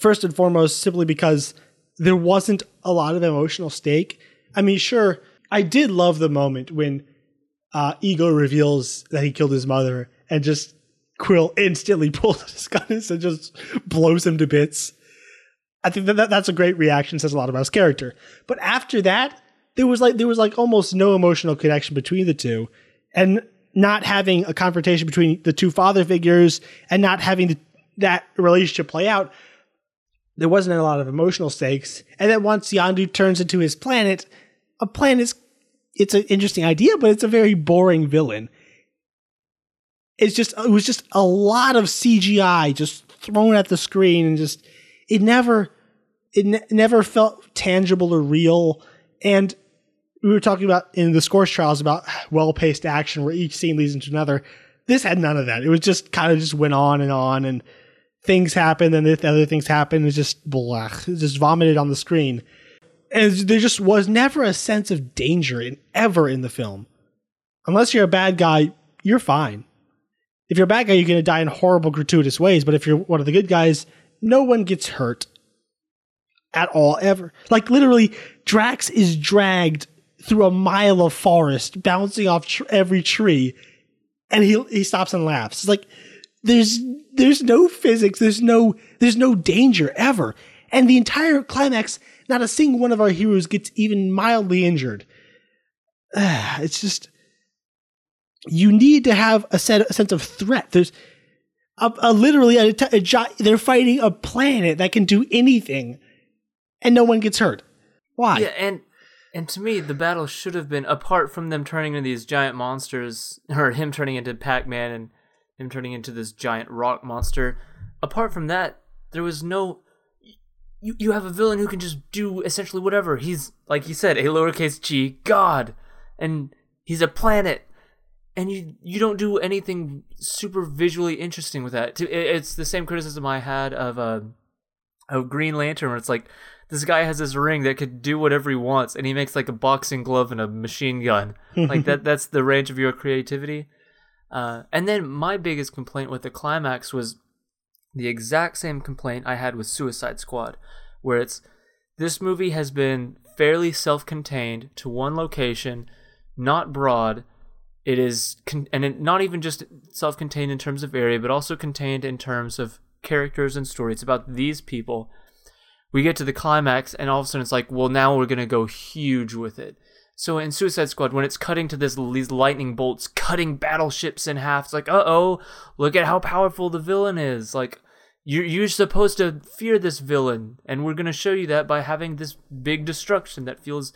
first and foremost, simply because there wasn't a lot of emotional stake. I mean, sure, I did love the moment when Uh, Ego reveals that he killed his mother, and just Quill instantly pulls his gun and just blows him to bits. I think that, that that's a great reaction, says a lot about his character. But after that, there was like there was like almost no emotional connection between the two, and not having a confrontation between the two father figures, and not having the, that relationship play out, there wasn't a lot of emotional stakes. And then once Yondu turns into his planet, a planet's it's an interesting idea, but it's a very boring villain. It's just, it was just a lot of C G I just thrown at the screen, and just, it never it ne- never felt tangible or real. And we were talking about in the Scorch Trials about well-paced action where each scene leads into another. This had none of that. It was just kind of just went on and on, and things happened, and the other things happened. It was just blah, just vomited on the screen. And there just was never a sense of danger in ever in the film. Unless you're a bad guy, you're fine. If you're a bad guy, you're going to die in horrible, gratuitous ways. But if you're one of the good guys, no one gets hurt at all, ever. Like, literally, Drax is dragged through a mile of forest, bouncing off tr- every tree, and he he stops and laughs. It's like, there's there's no physics, there's no there's no danger, ever. And the entire climax, not a single one of our heroes gets even mildly injured. Uh, it's just, you need to have a, set, a sense of threat. There's a, a, literally, a, a jo- they're fighting a planet that can do anything, and no one gets hurt. Why? Yeah, and and to me, the battle should have been, apart from them turning into these giant monsters, or him turning into Pac-Man and him turning into this giant rock monster, apart from that, there was no... You you have a villain who can just do essentially whatever. He's, like you said, a lowercase g, God. And he's a planet. And you, you don't do anything super visually interesting with that. It's the same criticism I had of, uh, of Green Lantern, where it's like, this guy has this ring that could do whatever he wants, and he makes like a boxing glove and a machine gun. Like, that that's the range of your creativity. Uh, and then my biggest complaint with the climax was the exact same complaint I had with Suicide Squad, where it's, this movie has been fairly self-contained to one location, not broad. It is, con- and it, not even just self-contained in terms of area, but also contained in terms of characters and story. It's about these people. We get to the climax, and all of a sudden it's like, well, now we're going to go huge with it. So in Suicide Squad, when it's cutting to this, these lightning bolts cutting battleships in half, it's like, uh-oh, look at how powerful the villain is. Like, you're, you're supposed to fear this villain, and we're going to show you that by having this big destruction that feels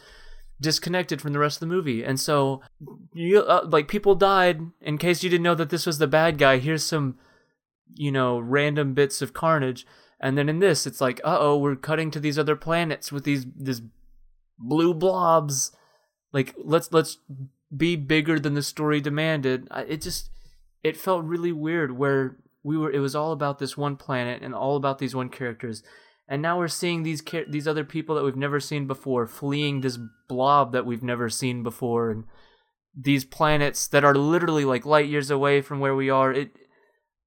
disconnected from the rest of the movie. And so, you, uh, like, people died. In case you didn't know that this was the bad guy, here's some, you know, random bits of carnage. And then in this, it's like, uh-oh, we're cutting to these other planets with these these blue blobs. Like, let's let's be bigger than the story demanded. It just, it felt really weird where we were, it was all about this one planet and all about these one characters. And now we're seeing these these other people that we've never seen before fleeing this blob that we've never seen before. And these planets that are literally like light years away from where we are. It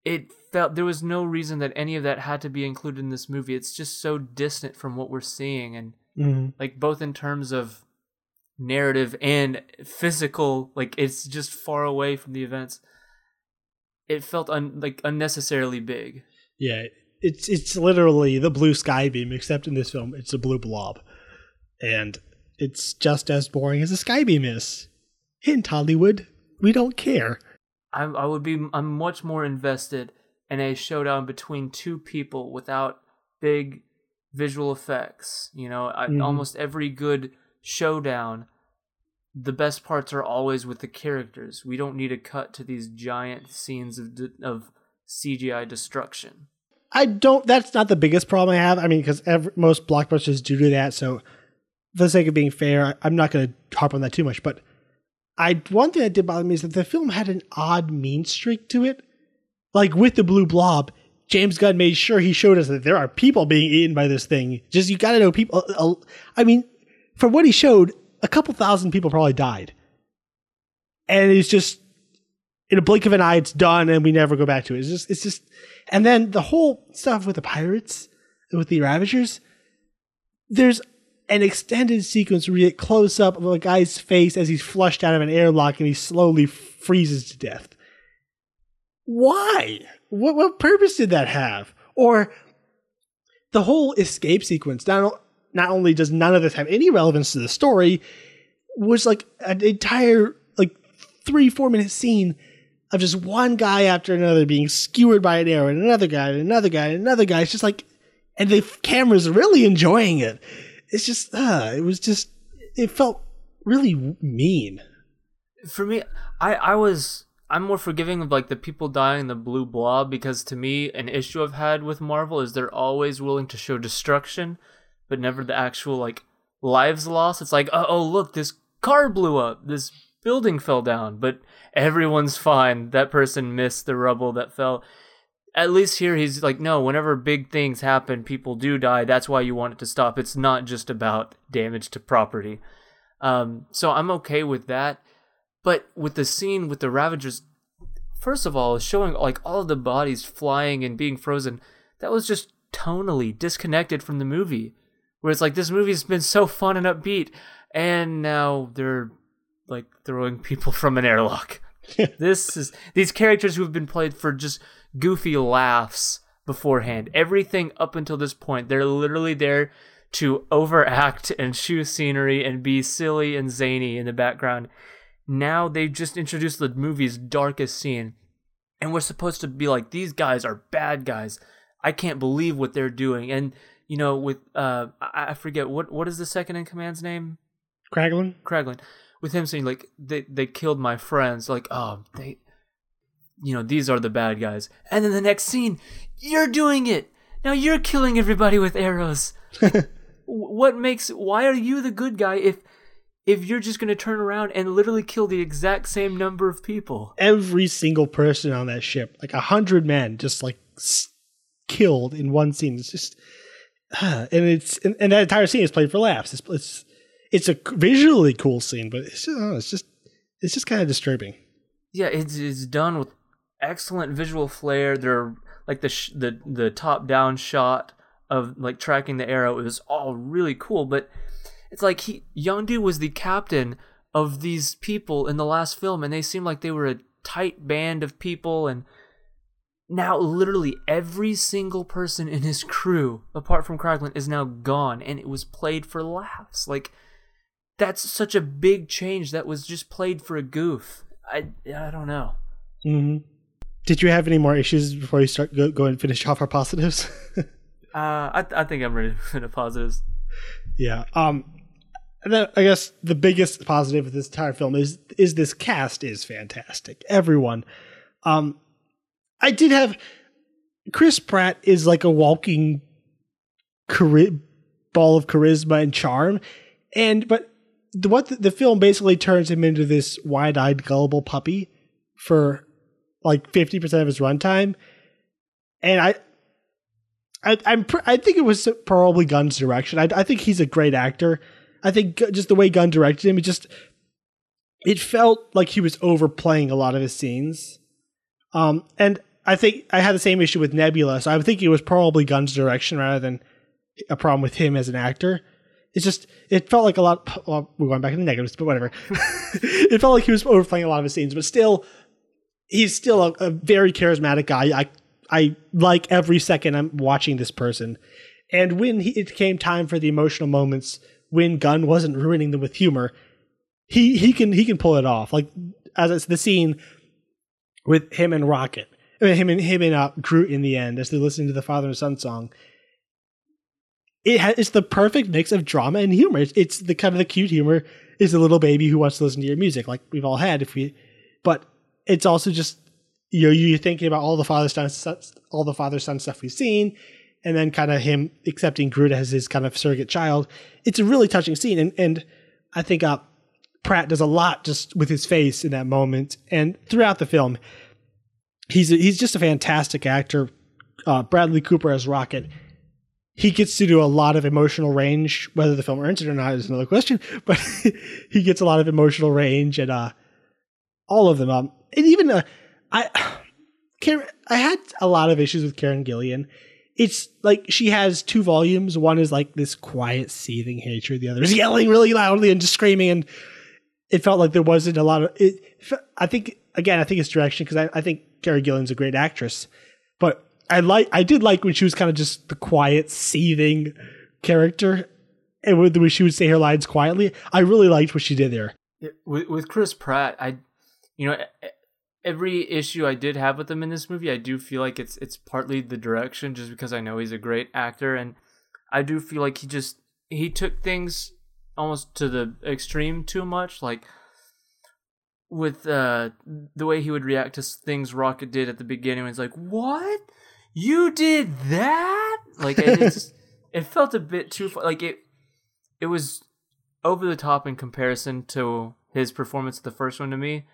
it felt, there was no reason that any of that had to be included in this movie. It's just so distant from what we're seeing. And mm-hmm. like, both in terms of narrative and physical, like, it's just far away from the events. It felt un- like unnecessarily big. Yeah, it's it's literally the blue sky beam, except in this film it's a blue blob, and it's just as boring as a sky beam is. Hint, Hollywood, we don't care. I, I would be I'm much more invested in a showdown between two people without big visual effects. You know, I, mm. almost every good showdown, the best parts are always with the characters. We don't need to cut to these giant scenes of of C G I destruction. I don't. That's not the biggest problem I have. I mean, because most blockbusters do do that. So, for the sake of being fair, I, I'm not going to harp on that too much. But I one thing that did bother me is that the film had an odd mean streak to it. Like, with the blue blob, James Gunn made sure he showed us that there are people being eaten by this thing. Just, you got to know people. Uh, uh, I mean. From what he showed, a couple thousand people probably died. And it's just, in a blink of an eye, it's done, and we never go back to it. It's just, it's just, and then the whole stuff with the pirates, with the Ravagers, there's an extended sequence where you get close up of a guy's face as he's flushed out of an airlock and he slowly freezes to death. Why? What, what purpose did that have? Or the whole escape sequence. Now, not only does none of this have any relevance to the story, was like an entire like three, four minute scene of just one guy after another being skewered by an arrow, and another guy, and another guy, and another guy. It's just like, and the camera's really enjoying it. It's just, uh, it was just, it felt really mean. For me, I, I was I'm more forgiving of like the people dying, the blue blob, because to me, an issue I've had with Marvel is they're always willing to show destruction, but never the actual like lives lost. It's like, oh, oh look, this car blew up, this building fell down, but everyone's fine. That person missed the rubble that fell. At least here, he's like, no, whenever big things happen, people do die. That's why you want it to stop. It's not just about damage to property. Um, so I'm okay with that. But with the scene with the Ravagers, first of all, showing like all of the bodies flying and being frozen, that was just tonally disconnected from the movie. Where it's like, this movie's been so fun and upbeat, and now they're like throwing people from an airlock. This is these characters who have been played for just goofy laughs beforehand. Everything up until this point, they're literally there to overact and chew scenery and be silly and zany in the background. Now they've just introduced the movie's darkest scene, and we're supposed to be like, these guys are bad guys. I can't believe what they're doing. And you know, with uh, I forget what what is the second in command's name? Kraglin. Kraglin. With him saying like they they killed my friends, like, oh, they, you know, these are the bad guys. And then the next scene, you're doing it. Now you're killing everybody with arrows. What makes, why are you the good guy if if you're just going to turn around and literally kill the exact same number of people? Every single person on that ship, like a hundred men, just like s- killed in one scene. It's just, uh, and it's and, and that entire scene is played for laughs. It's it's, it's a visually cool scene, but it's just, oh, it's just it's just kind of disturbing. Yeah, it's it's done with excellent visual flair. They're like the sh- the the top down shot of like tracking the arrow. It was all really cool, but it's like he Yondu was the captain of these people in the last film, and they seemed like they were a tight band of people, and now literally every single person in his crew, apart from Kraglin, is now gone, and it was played for laughs. Like, that's such a big change that was just played for a goof. I I don't know. Mm-hmm. Did you have any more issues before you start go, go and finish off our positives? uh, I I think I'm ready for the positives. Yeah. Um, and then I guess the biggest positive of this entire film is is this cast is fantastic. Everyone. Um, I did have Chris Pratt is like a walking chari- ball of charisma and charm, and but the, what the, the film basically turns him into this wide-eyed, gullible puppy for like fifty percent of his runtime, and I. I, I'm. Pr- I think it was probably Gunn's direction. I, I think he's a great actor. I think just the way Gunn directed him, it just it felt like he was overplaying a lot of his scenes. Um, and I think I had the same issue with Nebula, so I think it was probably Gunn's direction rather than a problem with him as an actor. It's just it felt like a lot. Well, we're going back to the negatives, but whatever. It felt like he was overplaying a lot of his scenes, but still, he's still a, a very charismatic guy. I. I like every second I'm watching this person. And when he, it came time for the emotional moments, when Gunn wasn't ruining them with humor, he he can he can pull it off. Like as it's the scene with him and Rocket, I mean, him and him and uh, Groot in the end as they're listening to the father and son song. It ha- it's the perfect mix of drama and humor. It's, it's the kind of the cute humor is a little baby who wants to listen to your music, like we've all had. If we, but it's also just. You know, you're thinking about all the father son all the father son stuff we've seen, and then kind of him accepting Groot as his kind of surrogate child. It's a really touching scene, and and I think uh, Pratt does a lot just with his face in that moment and throughout the film. He's a, he's just a fantastic actor. Uh, Bradley Cooper as Rocket, he gets to do a lot of emotional range. Whether the film earns it or not is another question, but he gets a lot of emotional range and uh, all of them, um, and even a. Uh, I Karen, I had a lot of issues with Karen Gillan. It's like she has two volumes. One is like this quiet, seething hatred. The other is yelling really loudly and just screaming. And it felt like there wasn't a lot of it. I think, again, I think it's direction because I, I think Karen Gillan's a great actress. But I like, I did like when she was kind of just the quiet, seething character. And when, when she would say her lines quietly, I really liked what she did there. With, with Chris Pratt, I, you know, I, every issue I did have with him in this movie, I do feel like it's it's partly the direction, just because I know he's a great actor, and I do feel like he just he took things almost to the extreme too much. Like with uh, the way he would react to things Rocket did at the beginning. It's like, what? You did that? Like, it, just, it felt a bit too far. Like, it it was over the top in comparison to his performance of the first one to me.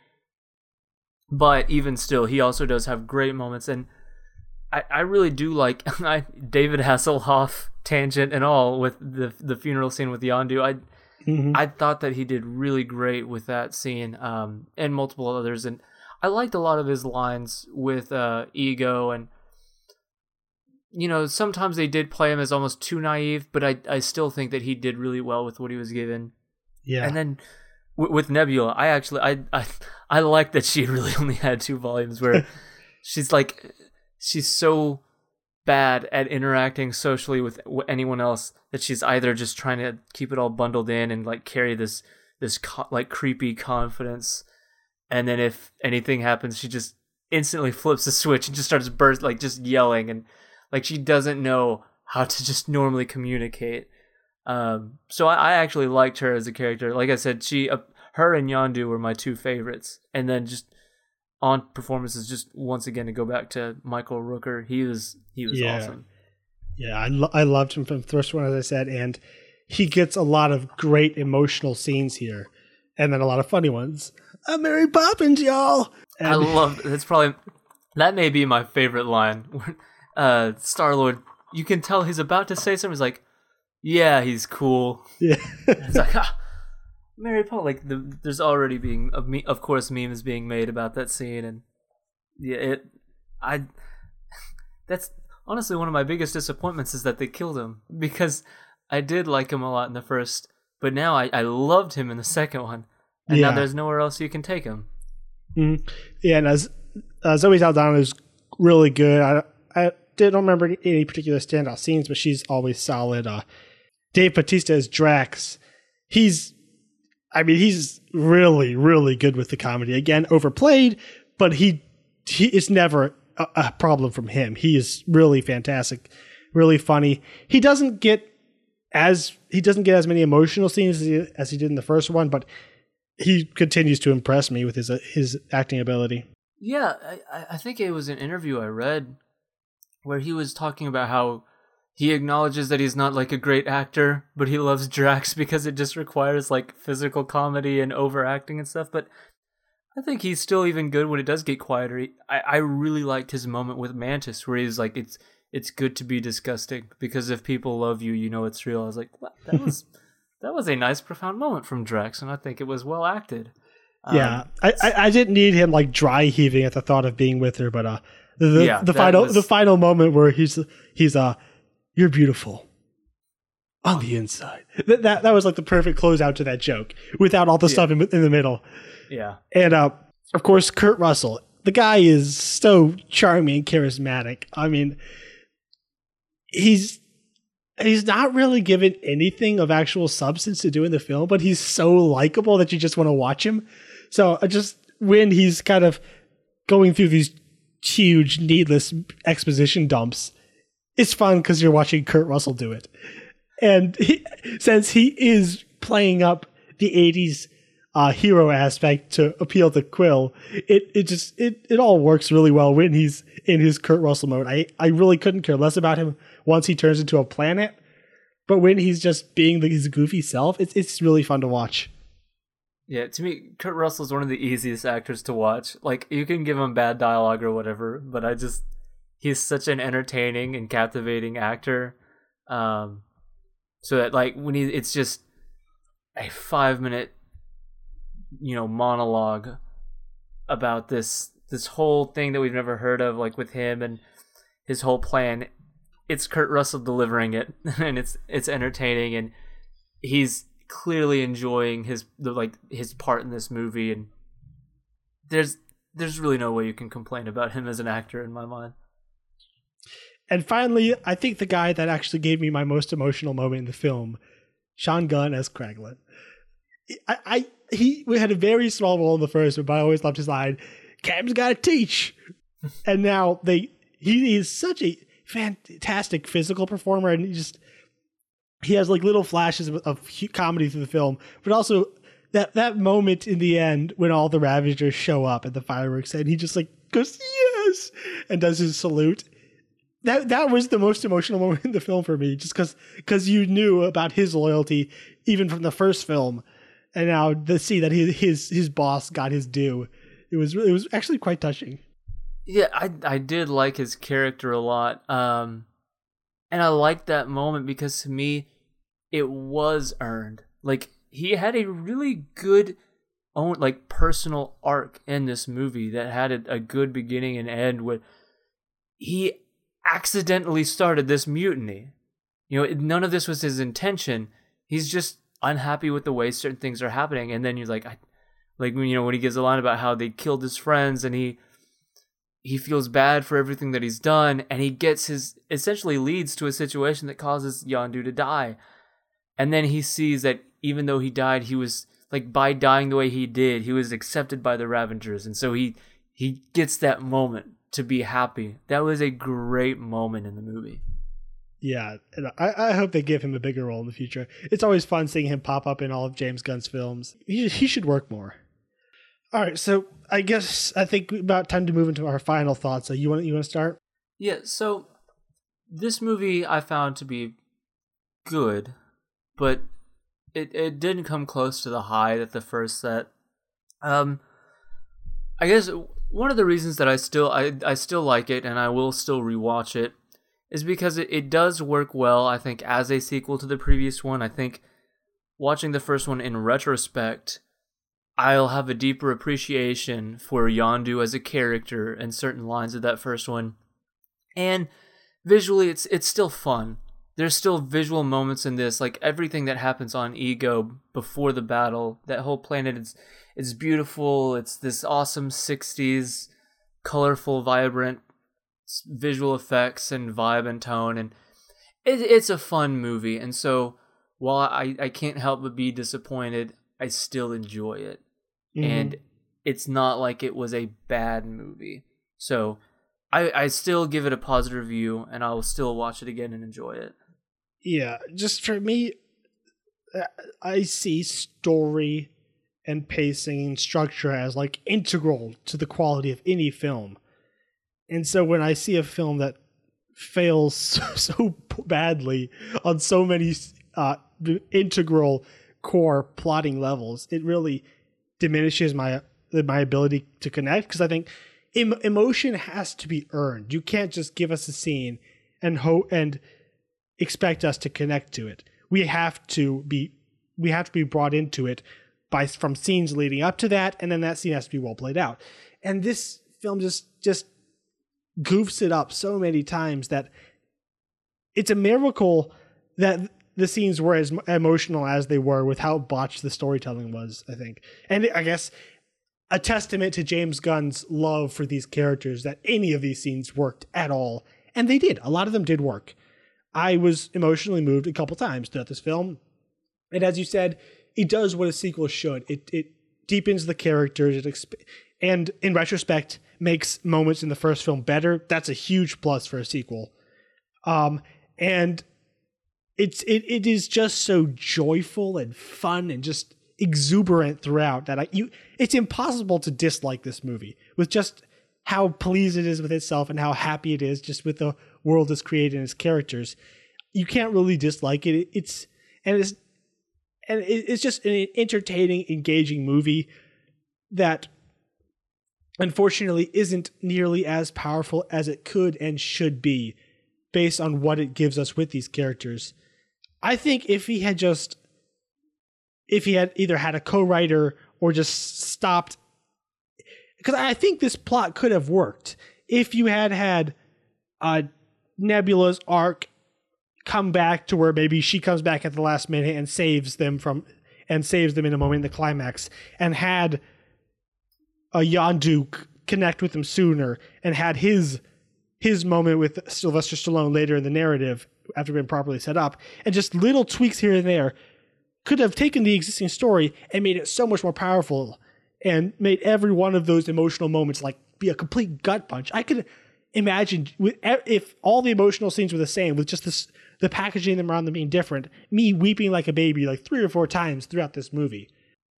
But even still, he also does have great moments. And I, I really do like I, David Hasselhoff tangent and all with the the funeral scene with Yondu. I mm-hmm. I thought that he did really great with that scene um, and multiple others. And I liked a lot of his lines with uh, Ego. And, you know, sometimes they did play him as almost too naive, but I, I still think that he did really well with what he was given. Yeah. And then w- with Nebula, I actually, I, I, I like that she really only had two volumes where she's like, she's so bad at interacting socially with anyone else that she's either just trying to keep it all bundled in and like carry this, this co- like creepy confidence. And then if anything happens, she just instantly flips the switch and just starts burst, like just yelling and, like, she doesn't know how to just normally communicate. Um, so I, I actually liked her as a character. Like I said, she, uh, her and Yondu were my two favorites. And then just on performances, just once again, to go back to Michael Rooker, he was he was yeah. awesome. Yeah, I, lo- I loved him from the first one, as I said. And he gets a lot of great emotional scenes here. And then a lot of funny ones. I'm Mary Poppins, y'all! And- I love, that's probably, that may be my favorite line. Uh, Star-Lord, you can tell he's about to say something. He's like, yeah, he's cool. Yeah. It's like, ah, Mary Poppins. Like, the, there's already being, of, me, of course, memes being made about that scene. And yeah, it, I, that's honestly one of my biggest disappointments is that they killed him, because I did like him a lot in the first, but now I, I loved him in the second one. And yeah. now there's nowhere else you can take him. Mm-hmm. Yeah. And as, uh, Zoe Saldana is really good. I, I, I don't remember any particular standout scenes, but she's always solid. Uh, Dave Bautista as Drax. He's, I mean, he's really, really good with the comedy. Again, overplayed, but he, he it's never a, a problem from him. He is really fantastic, really funny. He doesn't get as he doesn't get as many emotional scenes as he, as he did in the first one, but he continues to impress me with his uh, his acting ability. Yeah, I, I think it was an interview I read where he was talking about how he acknowledges that he's not like a great actor, but he loves Drax because it just requires like physical comedy and overacting and stuff. But I think he's still even good when it does get quieter. I, I really liked his moment with Mantis where he's like, it's it's good to be disgusting because if people love you, you know it's real. I was like, wow, that was that was a nice, profound moment from Drax, and I think it was well acted. Um, yeah, I, I, I didn't need him like dry heaving at the thought of being with her, but... uh. The, yeah, the final was... the final moment where he's he's uh you're beautiful on the inside, that that, that was like the perfect closeout to that joke without all the yeah. stuff in, in the middle. Yeah, and uh, of course Kurt Russell, the guy is so charming and charismatic. I mean, he's he's not really given anything of actual substance to do in the film, but he's so likable that you just want to watch him. So I just when he's kind of going through these huge needless exposition dumps, it's fun because you're watching Kurt Russell do it. And he, since he is playing up the eighties uh hero aspect to appeal to Quill, it it just it it all works really well when he's in his Kurt Russell mode. I I really couldn't care less about him once he turns into a planet, but when he's just being the, his goofy self, it's it's really fun to watch. Yeah, to me, Kurt Russell is one of the easiest actors to watch. Like, you can give him bad dialogue or whatever, but I just... He's such an entertaining and captivating actor. Um, so that, like, when he... It's just a five-minute, you know, monologue about this this whole thing that we've never heard of, like, with him and his whole plan. It's Kurt Russell delivering it, and it's it's entertaining, and he's... clearly enjoying his the, like his part in this movie, and there's there's really no way you can complain about him as an actor in my mind. And finally, I think the guy that actually gave me my most emotional moment in the film, Sean Gunn as Kraglin. I, I he we had a very small role in the first one, but I always loved his line, "Cam's got to teach," and now they he is such a fantastic physical performer, and he just. He has like little flashes of comedy through the film, but also that that moment in the end when all the Ravagers show up at the fireworks and he just like goes yes and does his salute. That that was the most emotional moment in the film for me, just because because you knew about his loyalty even from the first film, and now to see that his his his boss got his due, it was it was actually quite touching. Yeah, I I did like his character a lot, um, and I liked that moment because to me, it was earned. Like he had a really good own like personal arc in this movie that had a, a good beginning and end with he. accidentally started this mutiny. You know, none of this was his intention. He's just unhappy with the way certain things are happening. And then you're like, I, like, you know, when he gives a line about how they killed his friends and he, he feels bad for everything that he's done. And he gets his, essentially leads to a situation that causes Yondu to die. And then he sees that even though he died, he was like, by dying the way he did, he was accepted by the Ravagers. And so he, he gets that moment to be happy. That was a great moment in the movie. Yeah, and I, I hope they give him a bigger role in the future. It's always fun seeing him pop up in all of James Gunn's films. He, he should work more. All right, so I guess I think about time to move into our final thoughts. So you want you want to start? Yeah, so this movie I found to be good, but it, it didn't come close to the high that the first set. Um, I guess... It, One of the reasons that I still I, I still like it and I will still rewatch it is because it, it does work well, I think, as a sequel to the previous one. I think watching the first one in retrospect, I'll have a deeper appreciation for Yondu as a character and certain lines of that first one. And visually, it's it's still fun. There's still visual moments in this, like everything that happens on Ego before the battle. That whole planet is it's beautiful. It's this awesome sixties, colorful, vibrant visual effects and vibe and tone. And it, it's a fun movie. And so while I, I can't help but be disappointed, I still enjoy it. Mm-hmm. And it's not like it was a bad movie. So I, I still give it a positive review and I will still watch it again and enjoy it. Yeah, just for me, I see story and pacing and structure as like integral to the quality of any film. And so when I see a film that fails so, so badly on so many uh, integral core plotting levels, it really diminishes my my ability to connect, because I think em- emotion has to be earned. You can't just give us a scene and ho- and expect us to connect to it. We have to be we have to be brought into it by from scenes leading up to that, and then that scene has to be well played out. And this film just just goofs it up so many times that it's a miracle that the scenes were as emotional as they were with how botched the storytelling was, I think. And I guess a testament to James Gunn's love for these characters that any of these scenes worked at all. And they did. A lot of them did work. I was emotionally moved a couple times throughout this film. And as you said, it does what a sequel should. It it deepens the characters, it exp- and in retrospect makes moments in the first film better. That's a huge plus for a sequel. Um, and it's it it is just so joyful and fun and just exuberant throughout that I you it's impossible to dislike this movie with just how pleased it is with itself and how happy it is just with the world it's created and its characters. You can't really dislike it. It's and it's. And it's just an entertaining, engaging movie that unfortunately isn't nearly as powerful as it could and should be based on what it gives us with these characters. I think if he had just, if he had either had a co-writer or just stopped, because I think this plot could have worked. If you had had uh, Nebula's arc come back to where maybe she comes back at the last minute and saves them from and saves them in a moment in the climax, and had a Yondu c- connect with them sooner and had his his moment with Sylvester Stallone later in the narrative after being properly set up, and just little tweaks here and there could have taken the existing story and made it so much more powerful and made every one of those emotional moments like be a complete gut punch. I could imagine with, if all the emotional scenes were the same with just this the packaging them around them being different, me weeping like a baby like three or four times throughout this movie.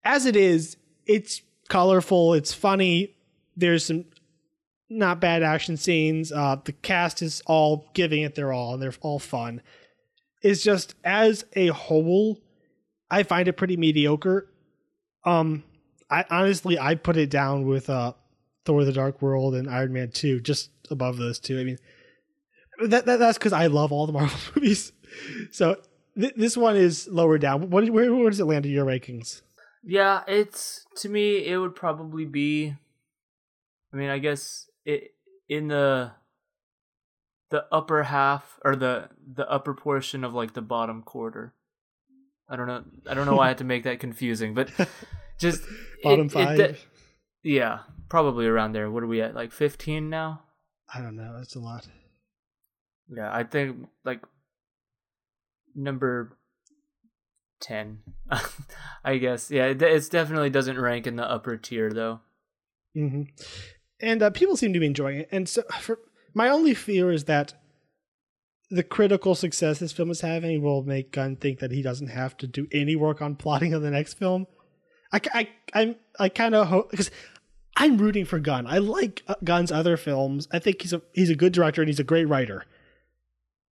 As it is, it's colorful, it's funny. There's some not bad action scenes. Uh, the cast is all giving it their all, and they're all fun. It's just, as a whole, I find it pretty mediocre. Um, I honestly, I put it down with uh, Thor: The Dark World and Iron Man two, just above those two. I mean, that, that that's because I love all the Marvel movies. So th- this one is lower down. What, where, where does it land in your rankings? Yeah, it's, to me, it would probably be, I mean, I guess it in the... the upper half, or the the upper portion of like the bottom quarter. I don't know. I don't know why I had to make that confusing, but just bottom it, five. It, yeah, probably around there. What are we at? Like fifteen now? I don't know. That's a lot. Yeah, I think like number ten. I guess. Yeah, it, it definitely doesn't rank in the upper tier though. Mm-hmm. And uh, people seem to be enjoying it, and so for. My only fear is that the critical success this film is having will make Gunn think that he doesn't have to do any work on plotting on the next film. I, I, I'm, I kind of hope, because I'm rooting for Gunn. I like Gunn's other films. I think he's a he's a good director and he's a great writer.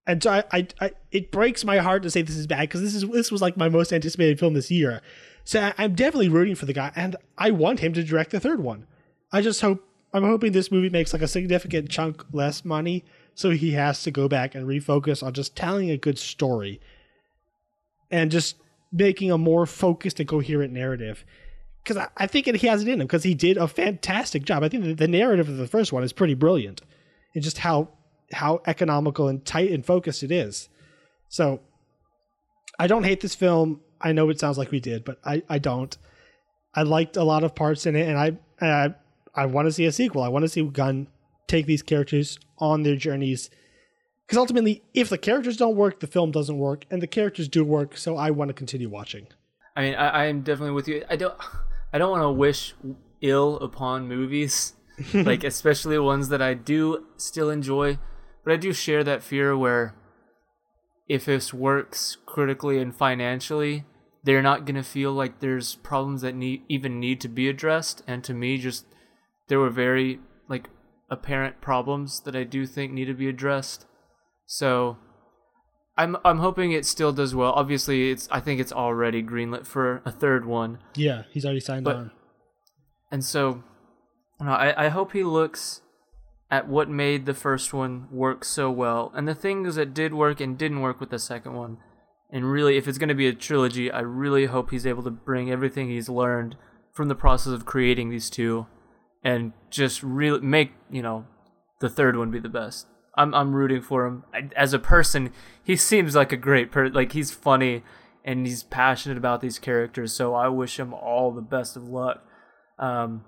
And so I, I, I it breaks my heart to say this is bad, because this is this was like my most anticipated film this year. So I, I'm definitely rooting for the guy, and I want him to direct the third one. I just hope. I'm hoping this movie makes like a significant chunk less money, so he has to go back and refocus on just telling a good story and just making a more focused and coherent narrative. Because I, I think it, he has it in him, because he did a fantastic job. I think the, the narrative of the first one is pretty brilliant. It's just how how economical and tight and focused it is. So I don't hate this film. I know it sounds like we did, but I, I don't. I liked a lot of parts in it, and I... And I I want to see a sequel. I want to see Gunn take these characters on their journeys. Because ultimately, if the characters don't work, the film doesn't work, and the characters do work, so I want to continue watching. I mean, I am definitely with you. I don't I don't want to wish ill upon movies, like especially ones that I do still enjoy, but I do share that fear where if this works critically and financially, they're not going to feel like there's problems that need even need to be addressed, and to me, just there were very like apparent problems that I do think need to be addressed. So I'm I'm hoping it still does well. Obviously, it's I think it's already greenlit for a third one. Yeah, he's already signed but, on. And so no, I, I hope he looks at what made the first one work so well and the things that did work and didn't work with the second one. And really, if it's going to be a trilogy, I really hope he's able to bring everything he's learned from the process of creating these two and just really make, you know, the third one be the best. I'm I'm rooting for him. I, as a person, he seems like a great person. Like, he's funny, and he's passionate about these characters, so I wish him all the best of luck. Um,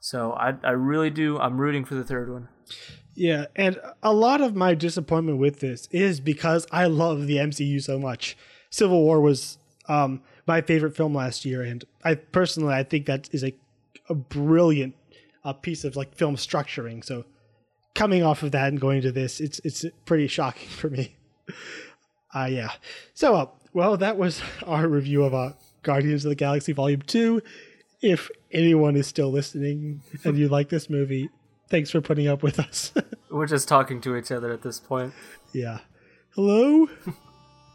so I I really do. I'm rooting for the third one. Yeah, and a lot of my disappointment with this is because I love the M C U so much. Civil War was um, my favorite film last year, and I personally, I think that is a, a brilliant a piece of like film structuring. So coming off of that and going to this, it's it's pretty shocking for me. Uh, yeah. So, uh, well, that was our review of uh, Guardians of the Galaxy Volume two. If anyone is still listening and you like this movie, thanks for putting up with us. We're just talking to each other at this point. Yeah. Hello?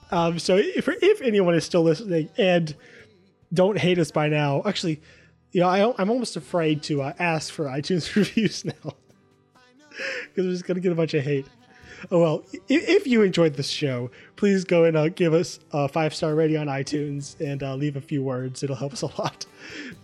um. So if, if anyone is still listening and don't hate us by now, actually... You know, I, I'm almost afraid to uh, ask for iTunes reviews now, because I'm just going to get a bunch of hate. Oh, well, if, if you enjoyed this show, please go and uh, give us a five-star rating on iTunes and uh, leave a few words. It'll help us a lot,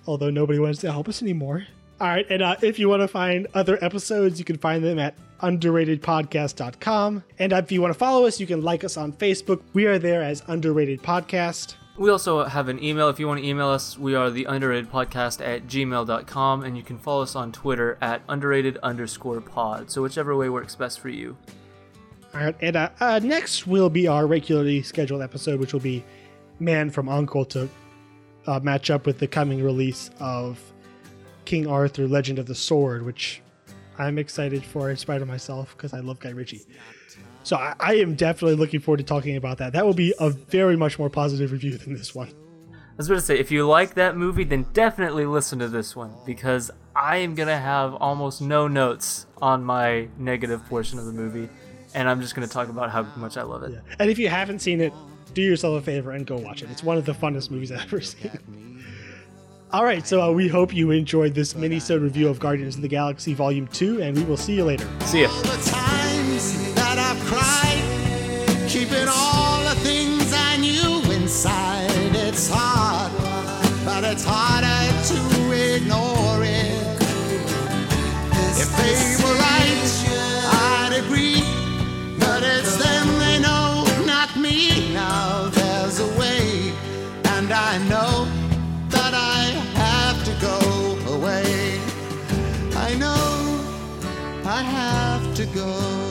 although nobody wants to help us anymore. All right, and uh, if you want to find other episodes, you can find them at underrated podcast dot com. And if you want to follow us, you can like us on Facebook. We are there as Underrated Podcast. We also have an email. If you want to email us, we are the underrated podcast at gmail dot com, and you can follow us on Twitter at underrated underscore pod. So whichever way works best for you. All right, and uh, uh, next will be our regularly scheduled episode, which will be Man from Uncle, to uh, match up with the coming release of King Arthur: Legend of the Sword, which I'm excited for in spite of myself because I love Guy Ritchie. So I, I am definitely looking forward to talking about that. That will be a very much more positive review than this one. was going to say, if you like that movie, then definitely listen to this one, because I am going to have almost no notes on my negative portion of the movie, and I'm just going to talk about how much I love it. Yeah. And if you haven't seen it, do yourself a favor and go watch it. It's one of the funnest movies I've ever seen. All right, so uh, we hope you enjoyed this mini-sode review of Guardians of the Galaxy Volume two, and we will see you later. See ya. All the times that I've cried, keeping all the things I knew inside. It's hard, but it's harder to ignore it. If they were right, I'd agree, but it's them they know, not me. Now there's a way, and I know that I have to go away. I know I have to go.